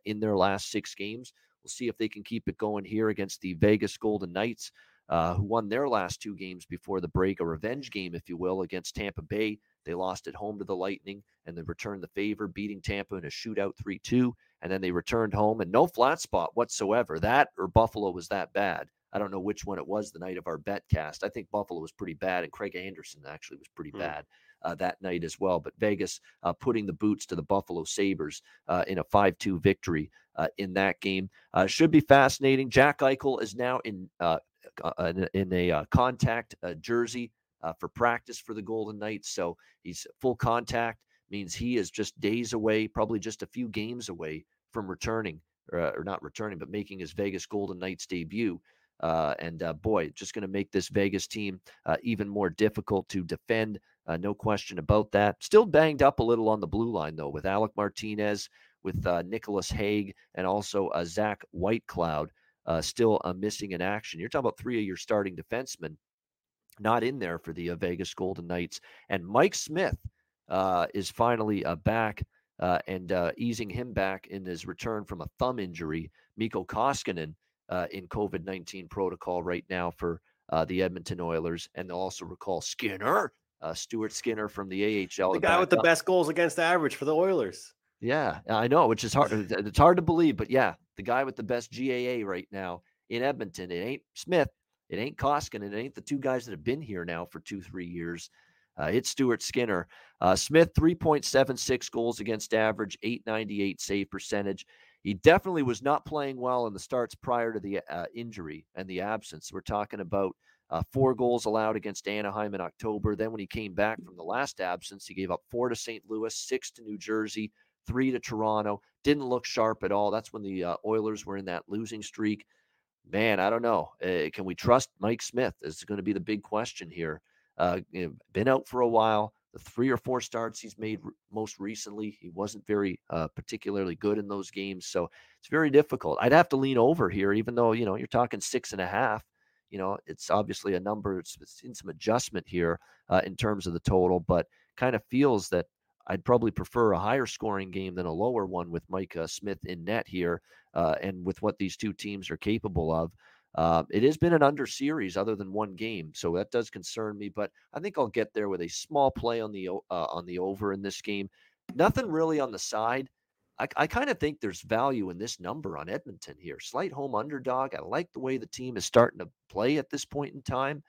In their last 6 games. We'll see if they can keep it going here against the Vegas Golden Knights, who won their last 2 games before the break, a revenge game, if you will, against Tampa Bay. They lost at home to the Lightning, and they returned the favor, beating Tampa in a shootout 3-2, and then they returned home, and no flat spot whatsoever. That or Buffalo was that bad. I don't know which one it was the night of our bet cast. I think Buffalo was pretty bad, and Craig Anderson actually was pretty bad. That night as well. But Vegas putting the boots to the Buffalo Sabres in a 5-2 victory in that game. Should be fascinating. Jack Eichel is now in contact jersey for practice for the Golden Knights. So he's full contact, means he is just days away, probably just a few games away from returning, or not returning, but making his Vegas Golden Knights debut. Boy, just going to make this Vegas team even more difficult to defend. No question about that. Still banged up a little on the blue line, though, with Alec Martinez, with Nicholas Haig, and also Zach Whitecloud still missing in action. You're talking about three of your starting defensemen not in there for the Vegas Golden Knights. And Mike Smith is finally back and easing him back in his return from a thumb injury. Mikko Koskinen in COVID-19 protocol right now for the Edmonton Oilers. And they'll also recall Skinner, Stuart Skinner from the AHL. The guy with the best goals against average for the Oilers. Yeah, I know, which is hard. It's hard to believe, but yeah, the guy with the best GAA right now in Edmonton. It ain't Smith. It ain't Koskinen. It ain't the two guys that have been here now for 2-3 years. It's Stuart Skinner. Smith, 3.76 goals against average, .898 save percentage. He definitely was not playing well in the starts prior to the injury and the absence. We're talking about 4 goals allowed against Anaheim in October. Then when he came back from the last absence, he gave up 4 to St. Louis, 6 to New Jersey, 3 to Toronto. Didn't look sharp at all. That's when the Oilers were in that losing streak. Man, I don't know. Can we trust Mike Smith? This is going to be the big question here. Been out for a while. The 3 or 4 starts he's made most recently, he wasn't very particularly good in those games. So it's very difficult. I'd have to lean over here, even though, you know, you're talking 6.5. You know, it's obviously a number. It's in some adjustment here in terms of the total, but kind of feels that I'd probably prefer a higher scoring game than a lower one with Mike Smith in net here and with what these two teams are capable of. It has been an under series other than one game, so that does concern me, but I think I'll get there with a small play on the over in this game. Nothing really on the side. I kind of think there's value in this number on Edmonton here. Slight home underdog. I like the way the team is starting to play at this point in time,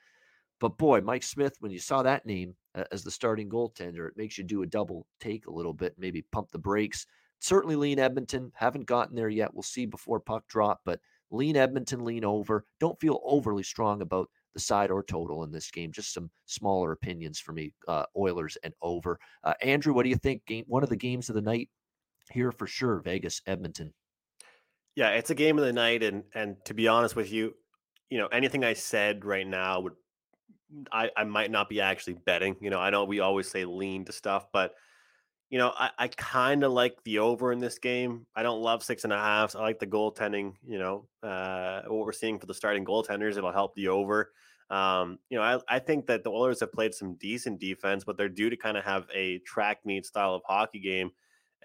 but boy, Mike Smith, when you saw that name as the starting goaltender, it makes you do a double take a little bit, maybe pump the brakes. Certainly lean Edmonton. Haven't gotten there yet. We'll see before puck drop, but lean Edmonton, lean over. Don't feel overly strong about the side or total in this game. Just some smaller opinions for me, Oilers and over. Andrew, what do you think? One of the games of the night here for sure, Vegas, Edmonton. Yeah, it's a game of the night. And to be honest with you, you know, anything I said right now would, I might not be actually betting. You know, I know we always say lean to stuff, but you know, I kind of like the over in this game. I don't love 6.5. So I like the goaltending, you know, what we're seeing for the starting goaltenders. It'll help the over. You know, I think that the Oilers have played some decent defense, but they're due to kind of have a track meet style of hockey game.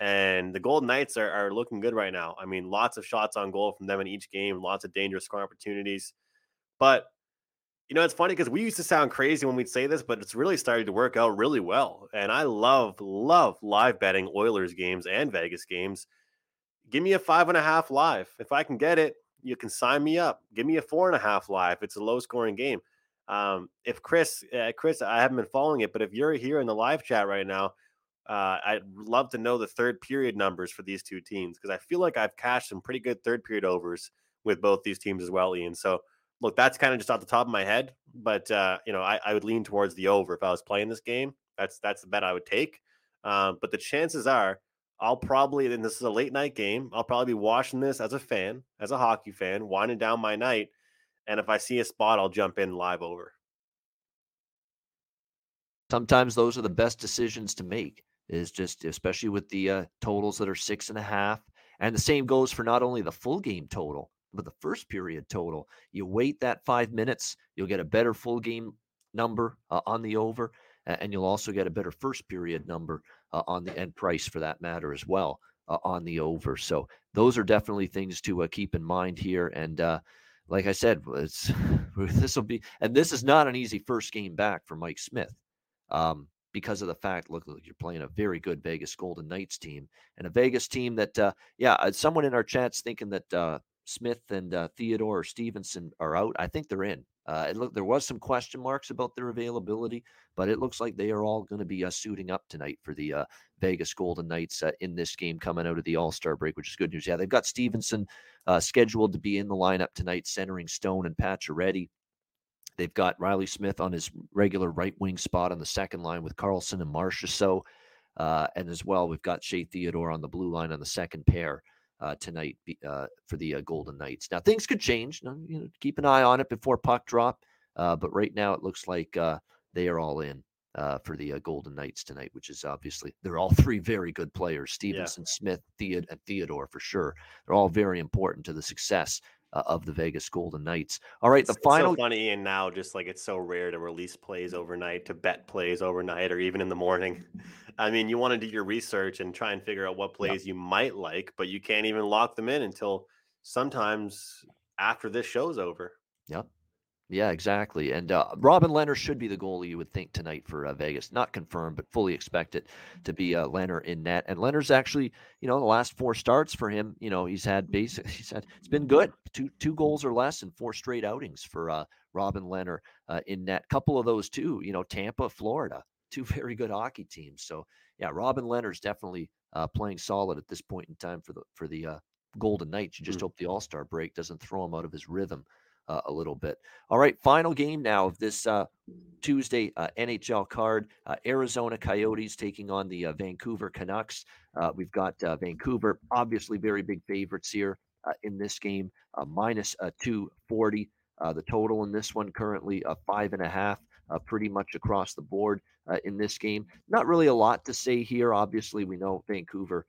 And the Golden Knights are looking good right now. I mean, lots of shots on goal from them in each game, lots of dangerous scoring opportunities. But you know, it's funny because we used to sound crazy when we'd say this, but it's really started to work out really well. And I love live betting Oilers games and Vegas games. Give me a 5.5 live. If I can get it, you can sign me up. Give me a 4.5 live. It's a low scoring game. If Chris, I haven't been following it, but if you're here in the live chat right now, I'd love to know the third period numbers for these two teams, because I feel like I've cashed some pretty good third period overs with both these teams as well, Ian. So look, that's kind of just off the top of my head, but you know, I would lean towards the over if I was playing this game. That's the bet I would take. But the chances are, I'll probably, and this is a late night game, I'll probably be watching this as a fan, as a hockey fan, winding down my night. And if I see a spot, I'll jump in live over. Sometimes those are the best decisions to make. Is just especially with the totals that are 6.5, and the same goes for not only the full game total, but the first period total. You wait that 5 minutes, you'll get a better full game number on the over, and you'll also get a better first period number on the end price for that matter as well on the over. So those are definitely things to keep in mind here. And like I said, it's this will be, and this is not an easy first game back for Mike Smith because of the fact, look, you're playing a very good Vegas Golden Knights team, and a Vegas team that, someone in our chat's thinking that Smith and Theodore or Stevenson are out. I think they're in. There was some question marks about their availability, but it looks like they are all going to be suiting up tonight for the Vegas Golden Knights in this game coming out of the All-Star break, which is good news. Yeah, they've got Stevenson scheduled to be in the lineup tonight, centering Stone and Pacioretty. They've got Riley Smith on his regular right wing spot on the second line with Carlson and Marchessault. So, and as well, we've got Shea Theodore on the blue line on the second pair tonight for the Golden Knights. Now, things could change. You know, keep an eye on it before puck drop. But right now, it looks like they are all in for the Golden Knights tonight, which is obviously they're all three very good players, Stevenson, Smith, and Theodore for sure. They're all very important to the success of the Vegas Golden Knights. All right, it's final. It's so funny, Ian, now, just like it's so rare to release plays overnight, to bet plays overnight, or even in the morning. I mean, you want to do your research and try and figure out what plays you might like, but you can't even lock them in until sometimes after this show's over. Yep. Yeah, exactly. And Robin Lehner should be the goalie, you would think, tonight for Vegas. Not confirmed, but fully expect it to be Lehner in net. And Lehner's actually, you know, the last four starts for him, you know, it's been good. Two goals or less in four straight outings for Robin Lehner in net. Couple of those too, you know, Tampa, Florida, two very good hockey teams. So yeah, Robin Lehner's definitely playing solid at this point in time for the Golden Knights. You just hope the All-Star break doesn't throw him out of his rhythm a little bit. All right, final game now of this Tuesday NHL card. Arizona Coyotes taking on the Vancouver Canucks. We've got Vancouver, obviously very big favorites here in this game, minus 240. The total in this one currently 5.5, pretty much across the board in this game. Not really a lot to say here. Obviously, we know Vancouver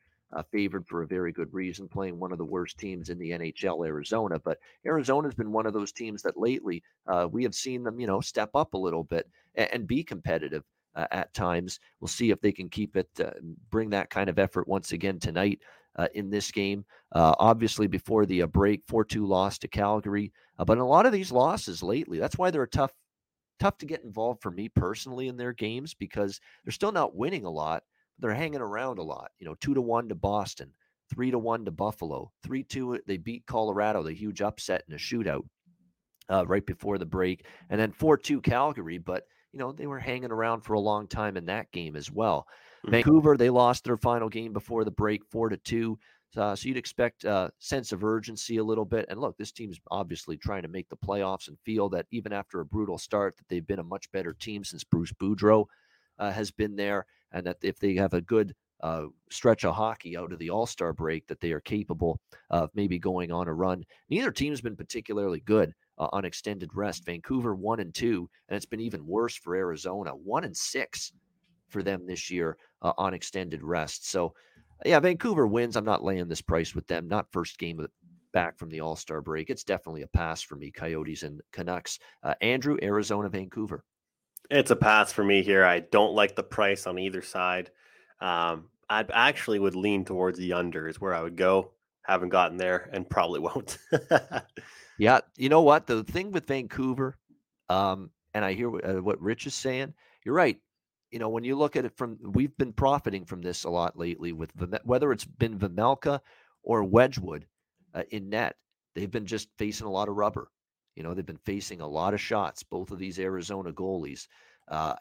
favored for a very good reason, playing one of the worst teams in the NHL, Arizona. But Arizona's been one of those teams that lately we have seen them, you know, step up a little bit and be competitive at times. We'll see if they can keep it, bring that kind of effort once again tonight in this game. Obviously, before the break, 4-2 loss to Calgary. But in a lot of these losses lately, that's why they're tough to get involved for me personally in their games, because they're still not winning a lot. They're hanging around a lot, you know, 2-1 to Boston, 3-1 to Buffalo, 3-2. They beat Colorado, the huge upset in a shootout right before the break, and then 4-2 Calgary. But, you know, they were hanging around for a long time in that game as well. Vancouver, they lost their final game before the break, 4-2. So you'd expect a sense of urgency a little bit. And look, this team's obviously trying to make the playoffs and feel that even after a brutal start, that they've been a much better team since Bruce Boudreau has been there, and that if they have a good stretch of hockey out of the All-Star break, that they are capable of maybe going on a run. Neither team's been particularly good on extended rest. Vancouver 1-2, and it's been even worse for Arizona, 1-6 for them this year on extended rest. So, yeah, Vancouver wins. I'm not laying this price with them. Not first game back from the All-Star break. It's definitely a pass for me, Coyotes and Canucks. Andrew, Arizona, Vancouver. It's a pass for me here. I don't like the price on either side. I actually would lean towards the under is where I would go. Haven't gotten there and probably won't. Yeah. You know what? The thing with Vancouver, and I hear what Rich is saying, you're right. You know, when you look at it we've been profiting from this a lot lately with whether it's been Vejmelka or Wedgwood in net, they've been just facing a lot of rubber. You know, they've been facing a lot of shots, both of these Arizona goalies.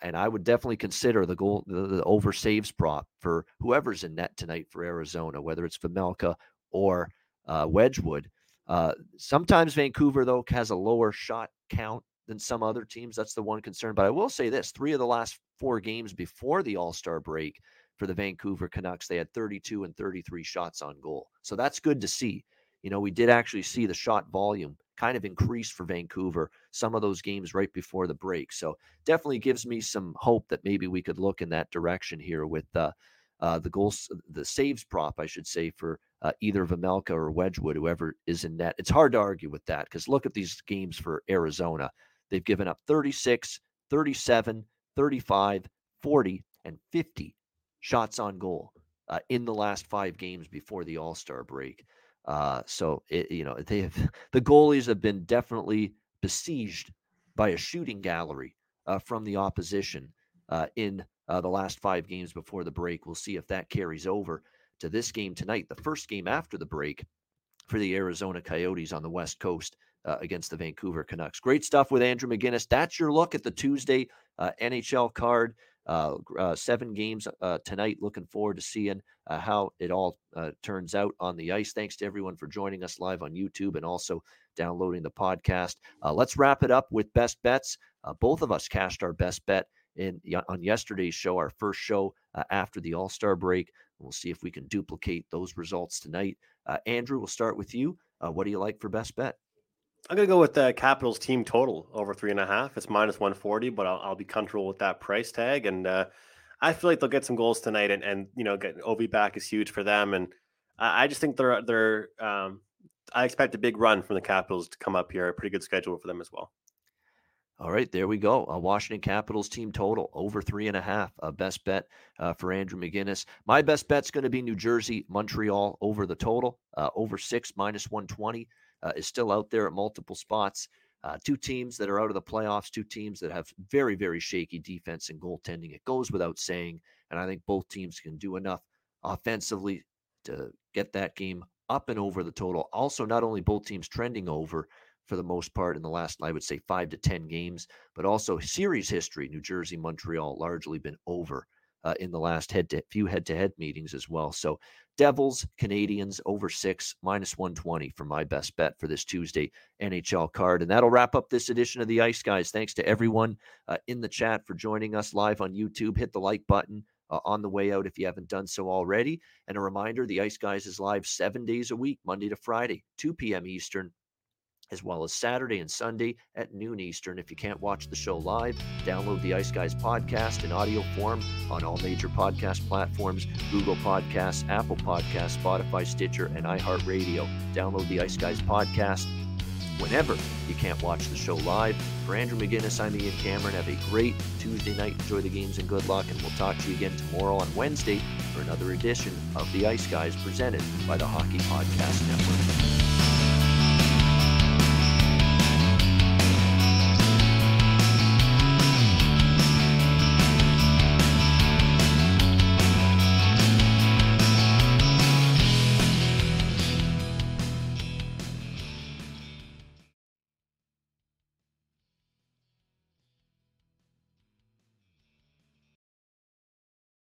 And I would definitely consider the over saves prop for whoever's in net tonight for Arizona, whether it's Vejmelka or Wedgwood. Sometimes Vancouver, though, has a lower shot count than some other teams. That's the one concern. But I will say this, 3 of the last 4 games before the All-Star break for the Vancouver Canucks, they had 32 and 33 shots on goal. So that's good to see. You know, we did actually see the shot volume kind of increased for Vancouver, some of those games right before the break. So definitely gives me some hope that maybe we could look in that direction here with the goals, the saves prop, I should say, for either Vejmelka or Wedgwood, whoever is in net. It's hard to argue with that because look at these games for Arizona. They've given up 36, 37, 35, 40, and 50 shots on goal in the last 5 games before the All-Star break. The goalies have been definitely besieged by a shooting gallery from the opposition in the last 5 games before the break. We'll see if that carries over to this game tonight, the first game after the break for the Arizona Coyotes on the West Coast against the Vancouver Canucks. Great stuff with Andrew McGinnis. That's your look at the Tuesday NHL card. 7 games tonight. Looking forward to seeing how it all turns out on the ice. Thanks to everyone for joining us live on YouTube and also downloading the podcast. Let's wrap it up with best bets. Both of us cashed our best bet on yesterday's show, our first show after the All-Star break. We'll see if we can duplicate those results tonight. Andrew, we'll start with you. What do you like for best bet? I'm going to go with the Capitals team total over 3.5. It's -140, but I'll be comfortable with that price tag. And I feel like they'll get some goals tonight, and you know, getting Ovi back is huge for them. And I just think I expect a big run from the Capitals to come up here. A pretty good schedule for them as well. All right, there we go. Washington Capitals team total over 3.5. Best bet for Andrew McGinnis. My best bet's going to be New Jersey, Montreal over the total. Over 6, -120 is still out there at multiple spots. Two teams that are out of the playoffs, two teams that have very, very shaky defense and goaltending. It goes without saying, and I think both teams can do enough offensively to get that game up and over the total. Also, not only both teams trending over, for the most part in the last, I would say, 5 to 10 games, but also series history, New Jersey, Montreal, largely been over in the last few head-to-head meetings as well. So Devils, Canadians, over 6, -120 for my best bet for this Tuesday NHL card. And that'll wrap up this edition of the Ice Guys. Thanks to everyone in the chat for joining us live on YouTube. Hit the like button on the way out if you haven't done so already. And a reminder, the Ice Guys is live 7 days a week, Monday to Friday, 2 p.m. Eastern, as well as Saturday and Sunday at noon Eastern. If you can't watch the show live, download the Ice Guys podcast in audio form on all major podcast platforms, Google Podcasts, Apple Podcasts, Spotify, Stitcher, and iHeartRadio. Download the Ice Guys podcast whenever you can't watch the show live. For Andrew McGinnis, I'm Ian Cameron. Have a great Tuesday night. Enjoy the games and good luck. And we'll talk to you again tomorrow on Wednesday for another edition of the Ice Guys presented by the Hockey Podcast Network.